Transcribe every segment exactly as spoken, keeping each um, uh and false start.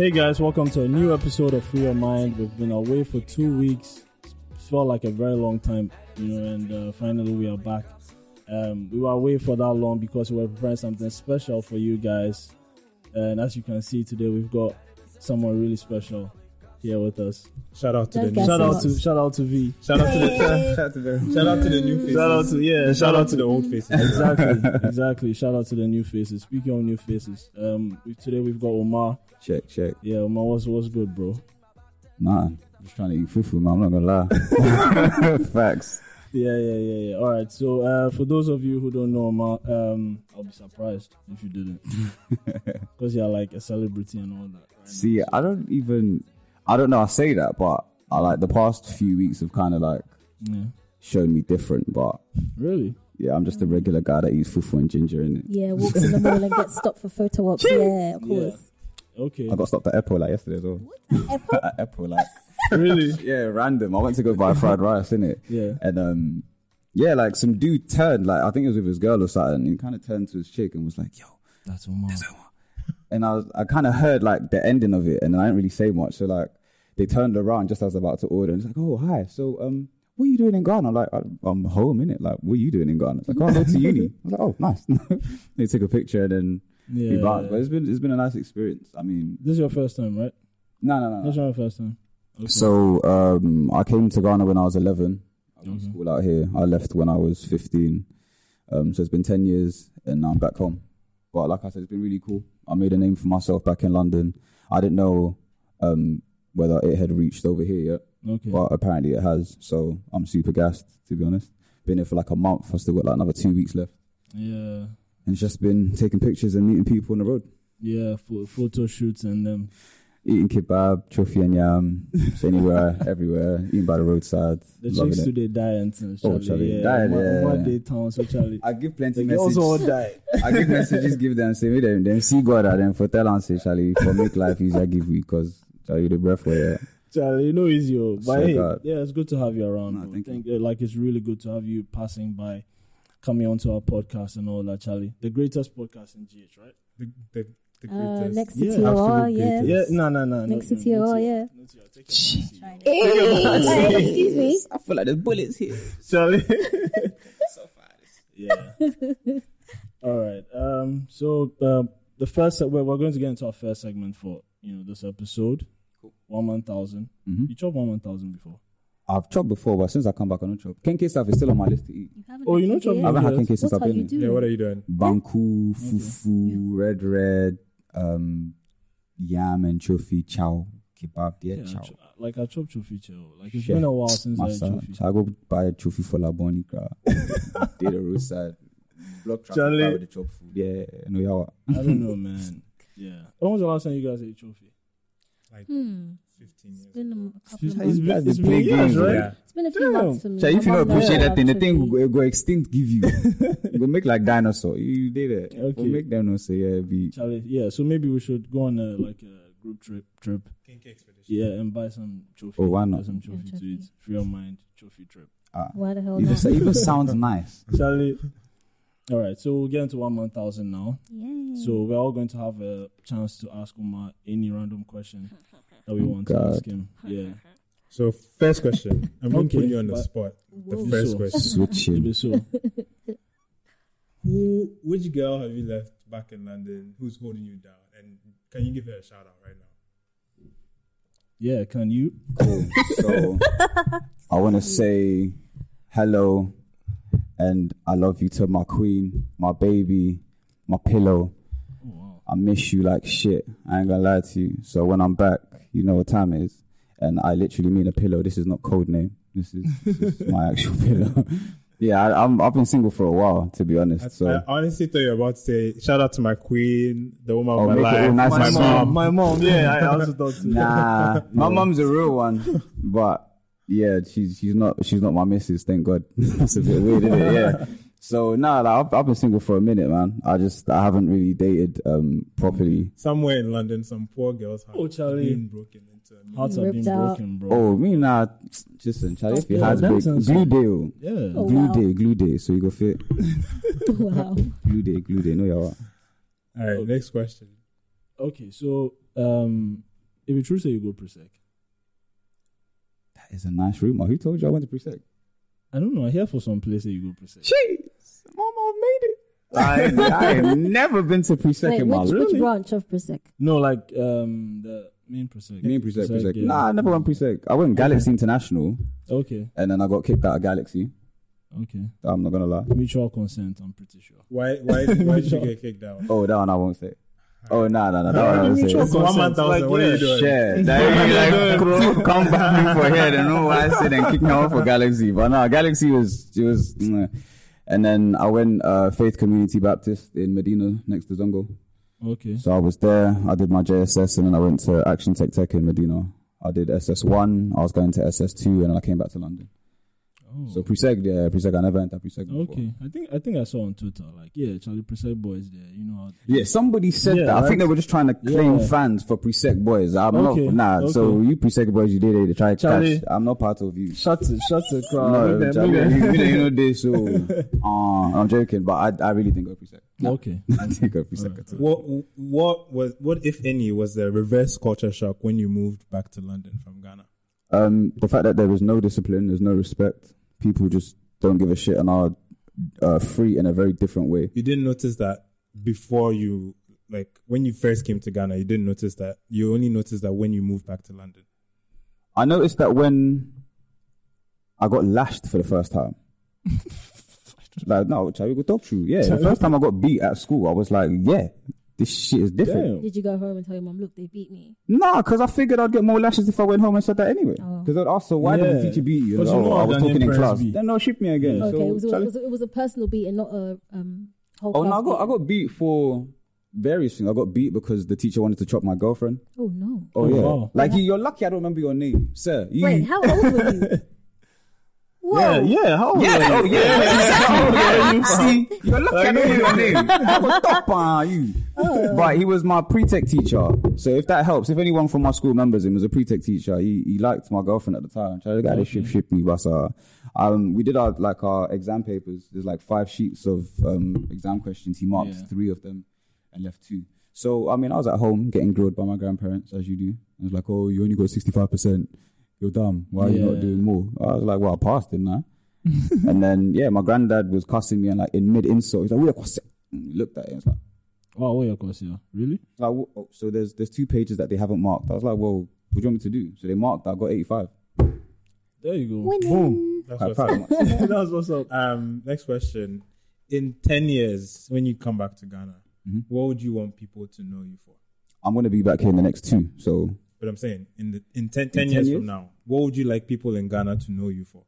Hey guys, welcome to a new episode of Free Your Mind. We've been away for two weeks. It's felt like a very long time, you know, and uh, finally we are back. Um, we were away for that long because we were preparing something special for you guys. And as you can see today, we've got someone really special here with us. Shout out to Don't the new shout out to shout out to Vee. Shout out to the shout out to the, shout out to the new faces. Shout out to yeah. Shout, shout out, out to the old faces. Exactly, exactly. Shout out to the new faces. Speaking of new faces, um, we, today we've got Omar. Check, check. Yeah, Omar, what's what's good, bro? Nah, I'm just trying to eat fufu, man. I'm not gonna lie. Facts. Yeah, yeah, yeah, yeah. All right. So, uh, for those of you who don't know Omar, um, I'll be surprised if you didn't, because you're like a celebrity and all that. Right? See, so, I don't even, I don't know. I say that, but I like the past few weeks have kind of like yeah. shown me different. But really, yeah, I'm just a regular guy that eats fufu and ginger in it. Yeah, walks in the mall and gets stopped for photo ops. Yeah, of course. Yeah. Okay. I got stopped at Apple like yesterday as well. What? Apple? At Apple, like. Really? Yeah, random. I went to go buy fried rice, innit? Yeah. And um, yeah, like some dude turned, like I think it was with his girl or something, and he kind of turned to his chick and was like, "Yo, that's Omar." And I was, I kind of heard like the ending of it, and I didn't really say much. So like, they turned around just as I was about to order, and it's like, "Oh, hi. So um, what are you doing in Ghana?" I'm like, "I'm home, innit? Like, what are you doing in Ghana?" It's like, "Oh, I go to uni." I was like, "Oh, nice." They took a picture, and then yeah, we bounced. Yeah, yeah. But it's been it's been a nice experience. I mean, this is your first time, right? No, no, no. This is your first time. Okay. So um, I came to Ghana when I was eleven. I was in mm-hmm. school out here. I left when I was fifteen. Um, so it's been ten years, and now I'm back home. But like I said, it's been really cool. I made a name for myself back in London. I didn't know um, whether it had reached over here yet, okay. But apparently it has. So I'm super gassed, to be honest. Been here for like a month. I still got like another two weeks left. Yeah, and it's just been taking pictures and meeting people on the road. Yeah, for photo shoots and them. Um... Eating kebab, trophy and yam, anywhere, everywhere, eating by the roadside. The chicks today die and things. Oh, Charlie. Yeah, died, one, yeah. One day town, so Charlie. I give plenty they messages. They also all die. I give messages, give them, say, me them, them see God, them for tell and say, Charlie, for make life easier, give we, because Charlie, the breath for you. Charlie, you know it's your, but hey, God. Yeah, it's good to have you around. No, thank think, you. Like, it's really good to have you passing by, coming onto our podcast and all that, Charlie. The greatest podcast in G H, right? The, the Uh, next to T O R, yeah. Yeah, no, no, no. Next to T O R, yeah. Excuse me. I feel like there's bullets here. Sorry. So far. Yeah. All right. Um. So um, the first we're we're going to get into our first segment for you know this episode. Cool. One Man Thousand. Mm-hmm. You chopped One Man Thousand before. I've chopped before, but since I come back, I don't chop. Kenke stuff is still on my list to eat. You oh, you know chop? I haven't had Kenke since I've been here. Yeah. What are you doing? Banku, fufu, red, red. Um, yam and chofi chow kebab, yeah, yeah chow. Like I chop chofi chow. Like it's Chef, been a while since massa, I had chofi. So I go buy a chofi for Laboni. Did a roadside block traffic with the chop food. Yeah, no yawa. I don't know, man. Yeah. When was the last time you guys ate chofi? Like hmm. fifteen years. It's been a couple of it's months. Been, it's been years, games, right? Yeah. It's been a few Damn. months for me. Chai, if you don't appreciate that thing, the thing will go extinct, give you. Go make like dinosaur. You did it. Okay. We'll make dinosaur, yeah. Be. Charlie, yeah, so maybe we should go on a, like a group trip. trip. Kinky expedition. Yeah, and buy some trophy. Oh, why not? Buy some trophy yeah, to eat. Free your mind, trophy trip. Ah. Why the hell not? Even sounds nice. Charlie. All right, so we'll get into One Man Thousand now. Yay. So we're all going to have a chance to ask Omar any random question that we oh want God. to ask him. Yeah. So first question. I'm going to put you on the spot. Whoa. The first so, question. Switching. So. Who? Which girl have you left back in London? Who's holding you down? And can you give her a shout out right now? Yeah, can you? Cool. So I want to say hello. And I love you to my queen, my baby, my pillow. Oh, wow. I miss you like shit. I ain't gonna lie to you. So when I'm back, you know what time it is. And I literally mean a pillow. This is not code name. This is, this is my actual pillow. Yeah, I, I'm, I've been single for a while, to be honest. I, so. I honestly thought you were about to say, shout out to my queen, the woman oh, of my life. Nice my mom. mom. My mom, yeah, I also thought so. Nah, my mom's a real one, but... Yeah, she's she's not she's not my missus, thank God. That's a bit weird, isn't it? Yeah. So no, nah, like, I've, I've been single for a minute, man. I just I haven't really dated um properly. Somewhere in London, some poor girls have oh, been broken into. Hearts have been out. broken, bro. Oh, me nah. Listen, Charlie, if your heart's broken, glue deal, yeah, oh, glue wow. day, glue day. So you go fit. Wow. Glue day, glue day. No, you are. All right, okay. Next question. Okay, so um, If it's true, say you go Presec. That is a nice rumor. Who told you I went to Presec? I don't know. I hear for some place that you go Presec. Jeez, Mama made it. I have never been to Presec Wait, in my life. Which, really? Which branch of Presec? No, like um, the main Presec. Main Presec, Presec. Presec. Yeah. Nah, I never went Presec. I went Galaxy International. Okay. And then I got kicked out of Galaxy. Okay. I'm not gonna lie. Mutual consent. I'm pretty sure. Why? Why? Why did you get kicked out? Oh, that one I won't say. Oh no no no! no, no, no it's one man thousand. Like, what yeah, are you doing? Shit, that you like come back me for head and know why I said and kick me off for Galaxy. But no, Galaxy was it was, and then I went uh, Faith Community Baptist in Medina next to Zongo. Okay. So I was there. I did my J S S and then I went to Action Tech Tech in Medina. I did S S one. I was going to S S two and then I came back to London. Oh. So Presec, yeah, Presec. I never entered Presec before. Okay, I think I think I saw on Twitter like, yeah, Charlie Presec boys there. You know. Yeah, somebody said yeah, that. Right? I think they were just trying to claim yeah. fans for Presec boys. I'm okay. not nah. Okay. So you Presec boys, you did it to try to catch. I'm not part of you. Shut it, shut it, crowd. No, no, Charlie, you, you know this. So uh, I'm joking, but I I really think go Presec. No. Okay, I think go Presec. Right. What what was what if any was the reverse culture shock when you moved back to London from Ghana? Um, the fact that there was no discipline, there's no respect. People just don't give a shit and are uh, free in a very different way. You didn't notice that before you, like, when you first came to Ghana, you didn't notice that. You only noticed that when you moved back to London. I noticed that when I got lashed for the first time. Like, no, Charlie, go talk to you. Yeah, the first time I got beat at school, I was like, yeah, this shit is different. Damn. Did you go home and tell your mom, look, they beat me? Nah, because I figured I'd get more lashes if I went home and said that anyway. Because oh. I'd ask her, why yeah. did the teacher beat you? But you know, oh, I was talking in class. Beat. Then they'll shoot me again. Yeah. Okay, so, it, was, it, was, it was a personal beat and not a um, whole oh, class. Oh, no, I got, I got beat for various things. I got beat because the teacher wanted to chop my girlfriend. Oh, no. Oh, yeah. Oh. Like, yeah. you're lucky I don't remember your name, sir. You... Wait, how old were you? Whoa. Yeah, yeah, how old yeah, are you? Oh, yeah, yeah, how old are you? See, you're lucky I don't know your name. I was top on you. Oh. But he was my pre-tech teacher. So if that helps, if anyone from my school remembers him, he was a pre-tech teacher. He he liked my girlfriend at the time. Tried to get this ship ship me, but uh, um, we did our like our exam papers. There's like five sheets of um exam questions. He marked yeah. three of them and left two. So I mean, I was at home getting grilled by my grandparents as you do. It was like, oh, you only got sixty-five percent. You're dumb. Why are yeah. you not doing more? I was like, well, I passed, didn't I? And then, yeah, my granddad was cussing me and like in mid-insult. He's like, what are you cussing? He looked at it and was like, oh, what are you cussing? Really? Like, oh, so there's there's two pages that they haven't marked. I was like, well, what do you want me to do? So they marked. I got eighty-five. There you go. Winning. Boom. That's what's up. That's what's up. Um, next question. In ten years, when you come back to Ghana, mm-hmm. what would you want people to know you for? I'm going to be back here in the next two, so... But I'm saying, in the in ten, ten, in ten years, years from now, what would you like people in Ghana to know you for?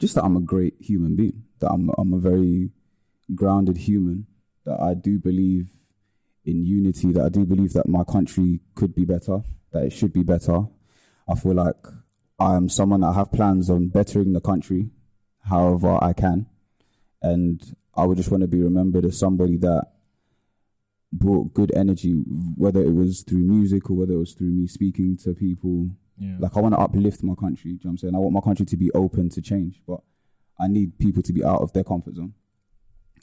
Just that I'm a great human being. That I'm I'm a very grounded human. That I do believe in unity. That I do believe that my country could be better. That it should be better. I feel like I am someone that I have plans on bettering the country, however I can. And I would just want to be remembered as somebody that brought good energy, whether it was through music or whether it was through me speaking to people. Yeah. Like, I want to uplift my country, do you know what I'm saying? I want my country to be open to change, but I need people to be out of their comfort zone.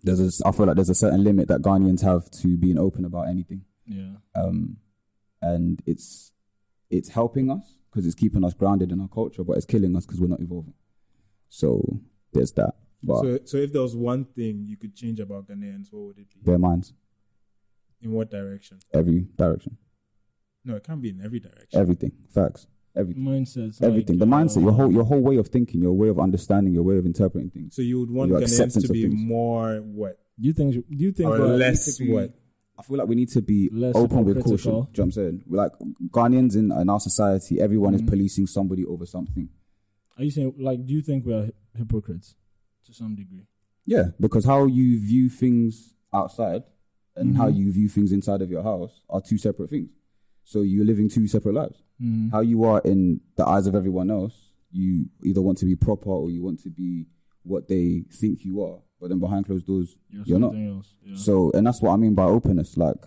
There's a, I feel like there's a certain limit that Ghanaians have to being open about anything. Yeah. Um, and it's it's helping us because it's keeping us grounded in our culture, but it's killing us because we're not evolving. So there's that. But so, so if there was one thing you could change about Ghanaians, what would it be? Their minds. In what direction? Every direction. No, it can't be in every direction. Everything. Facts. Everything. Mindsets. Everything. Like, the mindset, uh, your whole your whole way of thinking, your way of understanding, your way of interpreting things. So you would want Ghanaians to be more what? Do you think? Do you think? Or less be, what? I feel like we need to be less open with critical. Caution. Do you know what I'm saying? We're like Ghanaians in, in our society, everyone mm-hmm. is policing somebody over something. Are you saying, like, do you think we are hypocrites to some degree? Yeah, because how you view things outside and mm-hmm. how you view things inside of your house are two separate things. So you're living two separate lives. Mm-hmm. How you are in the eyes of everyone else, you either want to be proper or you want to be what they think you are. But then behind closed doors, you're, you're not. Yeah. So, and that's what I mean by openness. Like,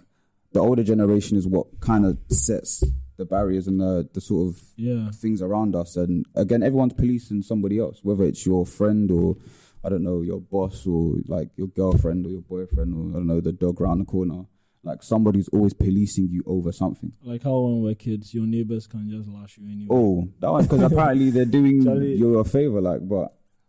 the older generation is what kind of sets the barriers and the, the sort of yeah. things around us. And again, everyone's policing somebody else, whether it's your friend or... I don't know, your boss or like your girlfriend or your boyfriend or I don't know, the dog around the corner. Like somebody's always policing you over something. Like how when we're kids, your neighbors can just lash you anyway. Oh, that one, because apparently they're doing you a favor. Like, but do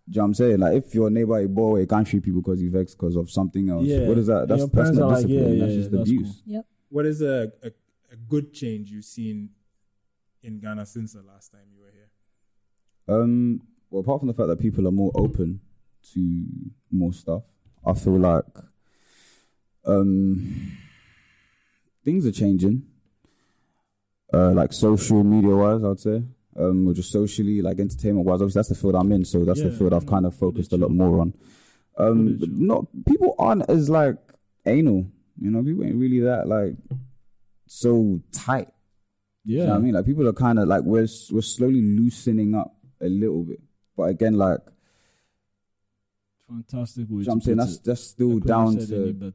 you know what I'm saying? Like, if your neighbor a boy, you can't treat people because you vexed because of something else. Yeah. What is that? That's personal like, discipline. Yeah, yeah, that's just that's abuse. Cool. Yep. What is a, a a good change you've seen in Ghana since the last time you were here? Um. Well, apart from the fact that people are more open to more stuff, I feel like um. things are changing, uh, like social media-wise, I would say, um, or just socially, like entertainment-wise. Obviously, that's the field I'm in, so that's yeah, the field I've kind of focused a lot more on. Um, but not people aren't as, like, anal, you know? People ain't really that, like, so tight. Yeah. You know what I mean? Like, people are kind of, like, we're, we're slowly loosening up a little bit. But again, like... Fantastic. You know what I'm saying? That's, that's still down to...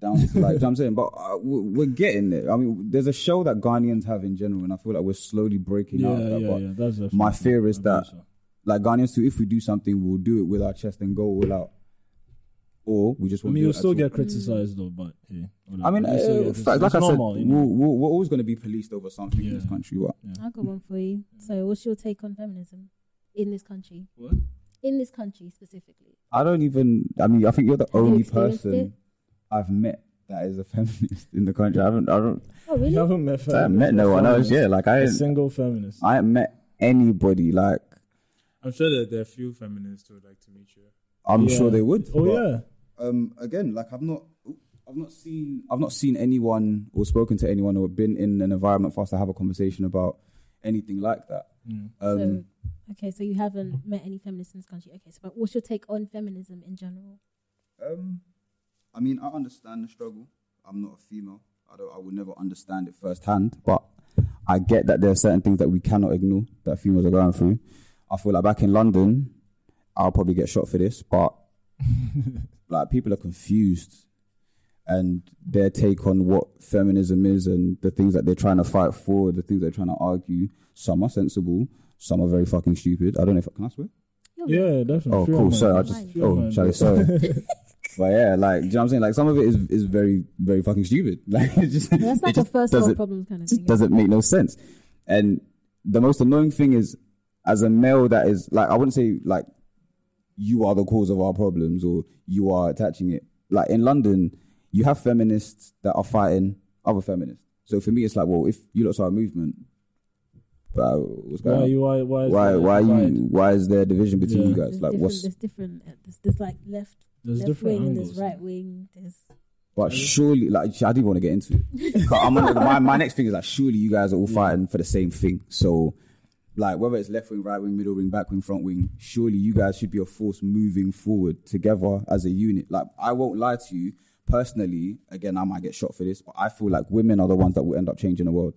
down to like, you know what I'm saying? But uh, we're getting it. I mean, there's a show that Ghanaians have in general, and I feel like we're slowly breaking yeah, out of that. Yeah, but yeah, that's definitely my fear is that, sure. like, Ghanaians too, if we do something, we'll do it with our chest and go all out. Or we just won't I mean, do you'll it still get all. criticized, though, but... Yeah, whatever. I mean, uh, fact, like normal, I said, you know? we're, we're always going to be policed over something yeah. in this country. What? Yeah. I got one for you. So, what's your take on feminism in this country? What? In this country, specifically. I don't even... I mean, I think you're the have only you person... It? I've met that is a feminist in the country. I haven't, I don't. Oh, really? You haven't met feminists? I haven't met no one else. Yeah, like I. A single feminist. I haven't met anybody. Like, I'm sure that there are few feminists who would like to meet you. I'm yeah. sure they would. Oh but, yeah. Um. Again, like I've not, I've not seen, I've not seen anyone or spoken to anyone or been in an environment for us to have a conversation about anything like that. Mm. Um, so, okay, so you haven't met any feminists in this country. Okay, so but what's your take on feminism in general? Um. I mean, I understand the struggle. I'm not a female. I don't. I would never understand it firsthand. But I get that there are certain things that we cannot ignore that females are going through. I feel like back in London, I'll probably get shot for this. But like, people are confused, and their take on what feminism is and the things that they're trying to fight for, the things they're trying to argue. Some are sensible. Some are very fucking stupid. I don't know if I can I swear. Yeah, definitely. Oh, cool. Sorry, I just. Oh, Charlie, sorry. But yeah, like, do you know what I'm saying? Like, some of it is, is very, very fucking stupid. Like, it just, well, that's like a first world problem kind of thing. It doesn't make no sense. And the most annoying thing is, as a male that is, like, I wouldn't say, like, you are the cause of our problems or you are attaching it. Like, in London, you have feminists that are fighting other feminists. So for me, it's like, well, if you lot start a movement, but what's going why, on? You, why, why, is why, why, you, why is there division between yeah. you guys? There's like, what's... There's different, there's, there's like, left... There's left different wing, angles. There's right wing, there's... But surely, like, I didn't want to get into it. I'm gonna, my, my next thing is, like, surely you guys are all yeah. fighting for the same thing. So, like, whether it's left wing, right wing, middle wing, back wing, front wing, surely you guys should be a force moving forward together as a unit. Like, I won't lie to you. Personally, again, I might get shot for this, but I feel like women are the ones that will end up changing the world.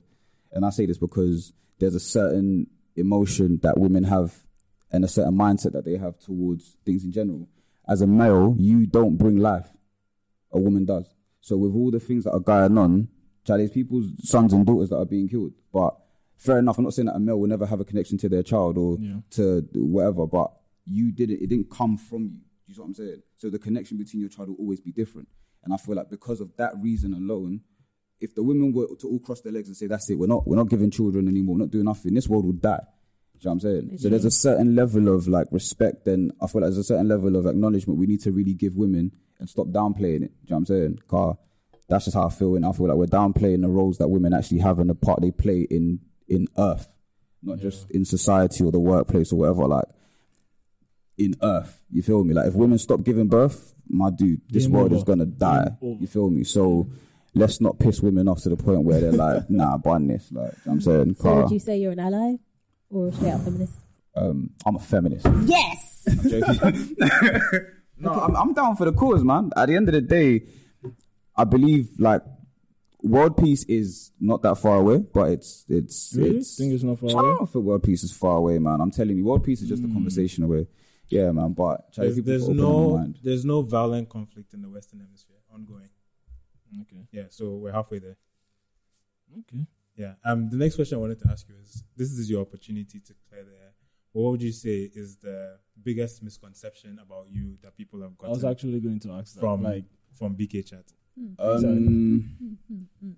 And I say this because there's a certain emotion that women have and a certain mindset that they have towards things in general. As a male, you don't bring life. A woman does. So with all the things that are going on, there's people's sons and daughters that are being killed. But fair enough, I'm not saying that a male will never have a connection to their child or yeah. to whatever, but you did it. It didn't come from you. You see what I'm saying? So the connection between your child will always be different. And I feel like because of that reason alone, if the women were to all cross their legs and say, that's it, we're not, we're not giving children anymore, we're not doing nothing, this world will die. You know what I'm saying? It so is. There's a certain level of like respect, and I feel like there's a certain level of acknowledgement we need to really give women and stop downplaying it. You know what I'm saying? Car, that's just how I feel, and I feel like we're downplaying the roles that women actually have and the part they play in in Earth, not yeah. just in society or the workplace or whatever. Like in Earth, you feel me? Like if women stop giving birth, my dude, this Game world over. is gonna die. You feel me? So. Let's not piss women off to the point where they're like, nah, ban this. Like, you know what I'm saying? So would you say you're an ally or a straight out feminist? Um, I'm a feminist. Yes! I'm joking. no, okay. I'm, I'm down for the cause, man. At the end of the day, I believe, like, world peace is not that far away, but it's... it's really? It's, think it's not far away? I don't think world peace is far away, man. I'm telling you, world peace is just mm. a conversation away. Yeah, man, but... There's, there's, no, there's no violent conflict in the Western Hemisphere, ongoing. Okay. Yeah, so we're halfway there. Okay. Yeah. Um. The next question I wanted to ask you is: this is your opportunity to clear the air. What would you say is the biggest misconception about you that people have gotten? I was actually going to ask that. From like from BkChat. Mm. Um, exactly.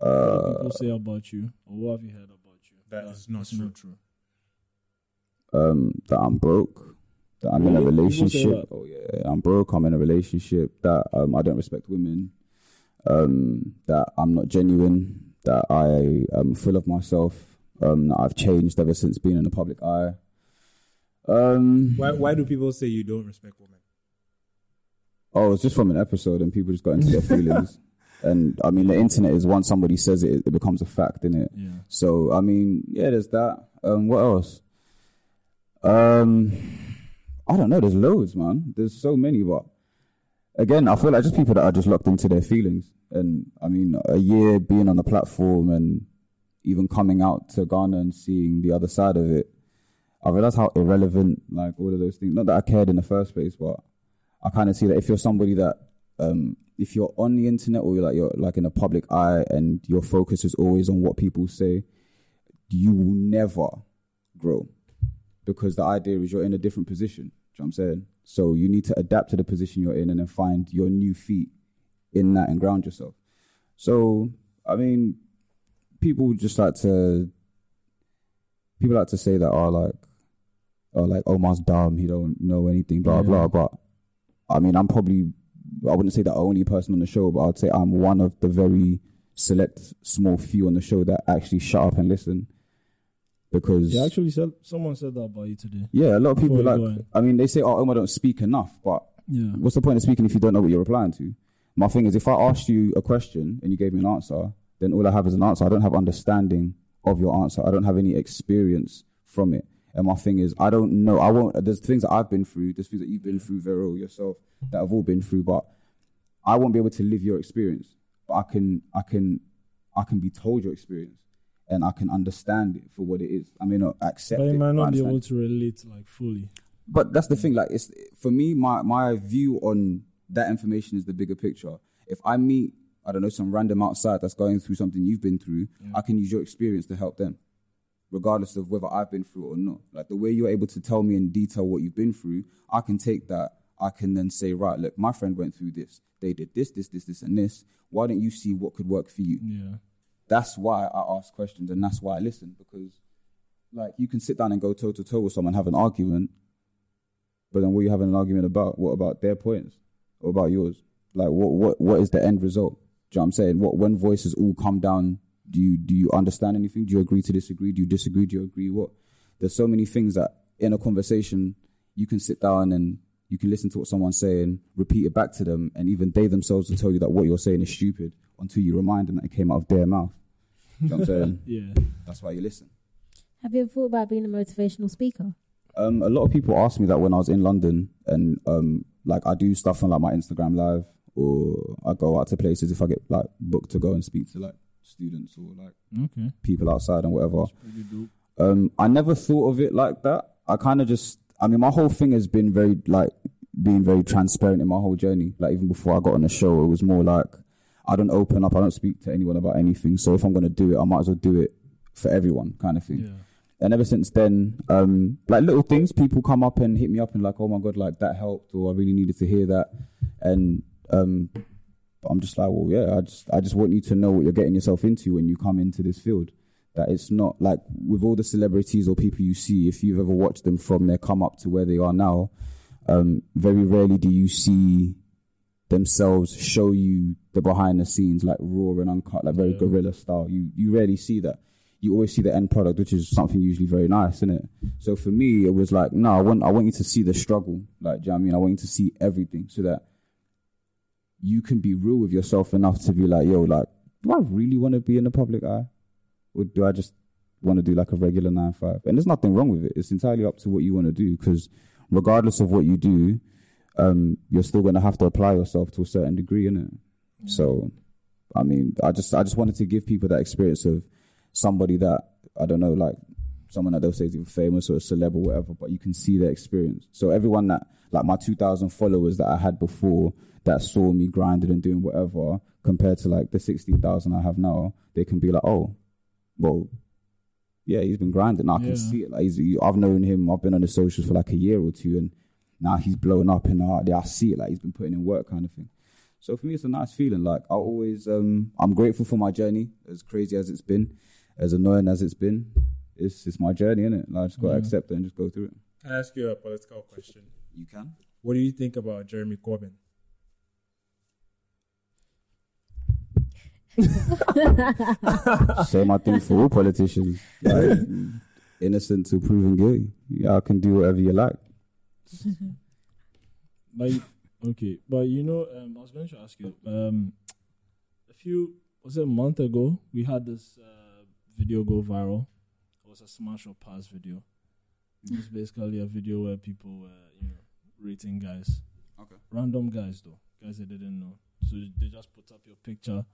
uh, what people say about you, or what have you heard about you? That, that is not true. true. Um, that I'm broke. That I'm in a relationship. Oh yeah, I'm broke. I'm in a relationship. That um, I don't respect women. Um, that I'm not genuine. That I am full of myself. Um, that I've changed ever since being in the public eye. Um, why why do people say you don't respect women? Oh, it's just from an episode, and people just got into their feelings. And I mean, the internet is, once somebody says it, it becomes a fact, innit? Yeah. So I mean, yeah, there's that. Um, what else? Um, I don't know. There's loads, man. There's so many, but again, I feel like just people that are just locked into their feelings. And I mean, a year being on the platform and even coming out to Ghana and seeing the other side of it, I realized how irrelevant, like, all of those things. Not that I cared in the first place, but I kind of see that if you're somebody that, um, if you're on the internet or you're like you're like in the public eye and your focus is always on what people say, you will never grow, because the idea is you're in a different position. Do you know what I'm saying? So you need to adapt to the position you're in and then find your new feet in that and ground yourself. So, I mean, people just like to, people like to say that, oh, like, oh, like Omar's dumb, he don't know anything, blah, yeah. blah, but I mean, I'm probably, I wouldn't say the only person on the show, but I'd say I'm one of the very select small few on the show that actually shut up and listen. Because yeah, actually said, someone said that about you today. Yeah, a lot of people like, going. I mean, they say, oh, Omar don't speak enough, but yeah. what's the point of speaking if you don't know what you're replying to? My thing is, if I asked you a question and you gave me an answer, then all I have is an answer. I don't have understanding of your answer. I don't have any experience from it. And my thing is, I don't know. I won't. There's things that I've been through. There's things that you've been through, Vero, yourself, that I've all been through. But I won't be able to live your experience. But I can, I can, I can be told your experience, and I can understand it for what it is. I may not accept it. But you might not be able to relate like fully. But that's the thing. Like, it's for me, my my view on that information is the bigger picture. If I meet, I don't know, some random outside that's going through something you've been through, yeah. I can use your experience to help them, regardless of whether I've been through it or not. Like, the way you're able to tell me in detail what you've been through, I can take that. I can then say, right, look, my friend went through this. They did this, this, this, this, and this. Why don't you see what could work for you? Yeah. That's why I ask questions, and that's why I listen, because, like, you can sit down and go toe-to-toe with someone, have an argument, but then what are you having an argument about? What about their points? What about yours? Like, what what what is the end result? Do you know what I'm saying? What When voices all come down, Do you do you understand anything? Do you agree to disagree? Do you disagree? Do you agree? What? There's so many things that in a conversation you can sit down and you can listen to what someone's saying, repeat it back to them, and even they themselves will tell you that what you're saying is stupid until you remind them that it came out of their mouth. Do you know what I'm saying? Yeah. That's why you listen. Have you ever thought about being a motivational speaker? Um, a lot of people asked me that when I was in London, and um, like I do stuff on like my Instagram Live, or I go out to places if I get like booked to go and speak to like students or like okay. people outside and whatever. Um, I never thought of it like that. I kind of just, I mean, my whole thing has been very like being very transparent in my whole journey. Like, even before I got on the show, it was more like I don't open up, I don't speak to anyone about anything. So if I'm going to do it, I might as well do it for everyone, kind of thing. Yeah. And ever since then, um, like little things, people come up and hit me up and like, oh my God, like that helped, or I really needed to hear that. And um, I'm just like, well, yeah, I just I just want you to know what you're getting yourself into when you come into this field. That it's not like with all the celebrities or people you see, if you've ever watched them from their come up to where they are now, um, very rarely do you see themselves show you the behind the scenes, like raw and uncut, like very yeah. guerrilla style. You you rarely see that. You always see the end product, which is something usually very nice, isn't it? So for me, it was like, no, I want I want you to see the struggle. Like, do you know what I mean? I want you to see everything so that you can be real with yourself enough to be like, yo, like, do I really want to be in the public eye? Or do I just want to do like a regular nine five? And there's nothing wrong with it. It's entirely up to what you want to do, because regardless of what you do, um, you're still going to have to apply yourself to a certain degree, innit? Mm-hmm. So, I mean, I just I just wanted to give people that experience of somebody that, I don't know, like someone that they'll say is famous or a celeb or whatever, but you can see their experience. So everyone that, like my two thousand followers that I had before, that saw me grinding and doing whatever, compared to like the sixteen thousand I have now, they can be like, oh, well, yeah, he's been grinding. I yeah. can see it. Like he's, I've known him. I've been on the socials for like a year or two, and now he's blown up and uh, I see it, like he's been putting in work kind of thing. So for me, it's a nice feeling. Like I always, um, I'm grateful for my journey, as crazy as it's been, as annoying as it's been. It's it's my journey, isn't it? Like, I just got to yeah. accept it and just go through it. Can I ask you a political question? You can. What do you think about Jeremy Corbyn? Same, I think, for all politicians. Like, innocent till proven guilty. Y'all can do whatever you like. Like, okay, but you know, um, I was going to ask you. Um, a few was it a month ago? We had this uh, video go viral. It was a smash or pass video. It was basically a video where people were, you know, rating guys. Okay. Random guys though, guys they didn't know. So they just put up your picture.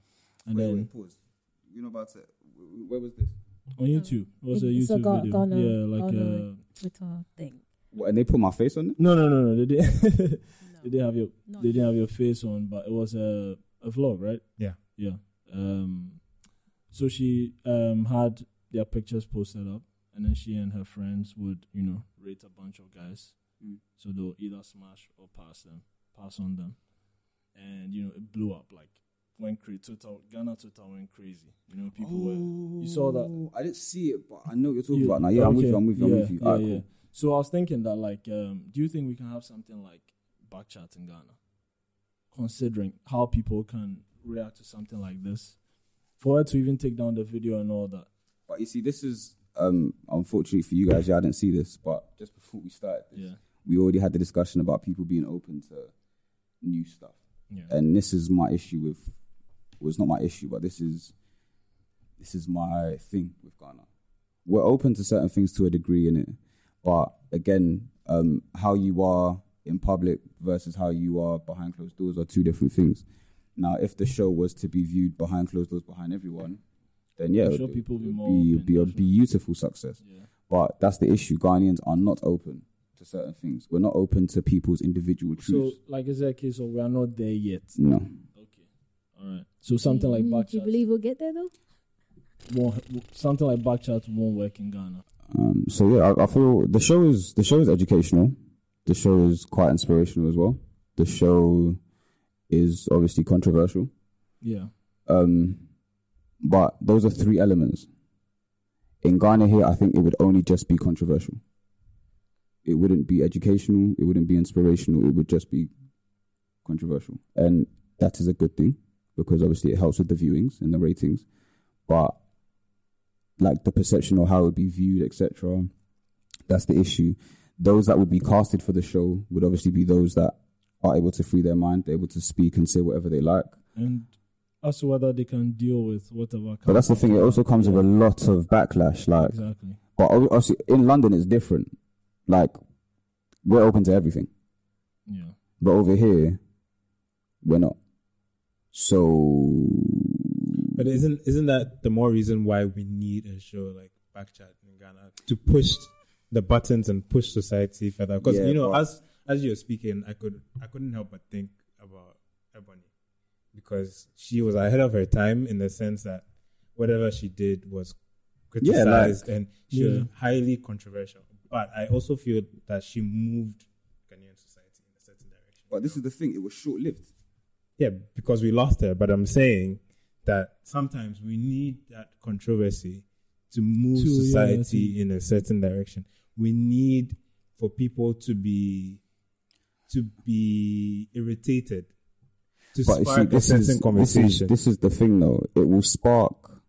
And wait, then wait, pause. You know about it. Where was this? On YouTube. It was it, a YouTube so go, video. Go on, yeah, like a Twitter thing. What, and they put my face on it? No, no, no, no. They didn't. no. They didn't have your. No. They didn't have your face on, but it was a a vlog, right? Yeah, yeah. Um, so she um had their pictures posted up, and then she and her friends would, you know, rate a bunch of guys. Mm. So they'll either smash or pass them, pass on them, and you know it blew up like. Went crazy. Twitter, Ghana Twitter went crazy. You know, people oh, were. You saw that. I didn't see it, but I know what you're talking yeah, about now. Yeah, okay. I'm with you. I'm with you. Yeah, I'm with you. Yeah, right, yeah. Cool. So I was thinking that, like, um, do you think we can have something like BkChat in Ghana, considering how people can react to something like this, for her to even take down the video and all that? But you see, this is um, unfortunately for you guys. Yeah, I didn't see this, but just before we started, this, yeah. we already had the discussion about people being open to new stuff, yeah. and this is my issue with. It's not my issue, but this is this is my thing with Ghana. We're open to certain things to a degree in it, but again, um, how you are in public versus how you are behind closed doors are two different things. Now, if the show was to be viewed behind closed doors, behind everyone, then yeah, it would be, be, be a beautiful success. Yeah. But that's the issue. Ghanaians are not open to certain things. We're not open to people's individual truths. So, like, is there a case of we're not there yet? No. All right. So something like BkChat. Do you believe we'll get there though? Well, something like BkChat won't work in Ghana. Um, so yeah, I, I feel the show is the show is educational. The show is quite inspirational as well. The show is obviously controversial. Yeah. Um, but those are three elements. In Ghana here, I think it would only just be controversial. It wouldn't be educational. It wouldn't be inspirational. It would just be controversial, and that is a good thing. Because obviously it helps with the viewings and the ratings, but like the perception of how it would be viewed, et cetera, that's the issue. Those that would be casted for the show would obviously be those that are able to free their mind, they're able to speak and say whatever they like. And also whether they can deal with whatever. But that's the thing, it also comes yeah. with a lot of backlash. Like, exactly. But obviously in London it's different. Like, we're open to everything. Yeah. But over here, we're not. So, but isn't isn't that the more reason why we need a show like BkChat in Ghana to push the buttons and push society further? Because yeah, you know, as as you're speaking, I could I couldn't help but think about Ebony, because she was ahead of her time in the sense that whatever she did was criticized yeah, like, and she yeah. was highly controversial. But I also feel that she moved Ghanaian society in a certain direction. But this is the thing; it was short-lived. Yeah, because we lost her. But I'm saying that sometimes we need that controversy to move to, society yeah, in a certain direction. We need for people to be to be irritated, to but spark see, this a certain is, conversation. This is, this is the thing, though. It will spark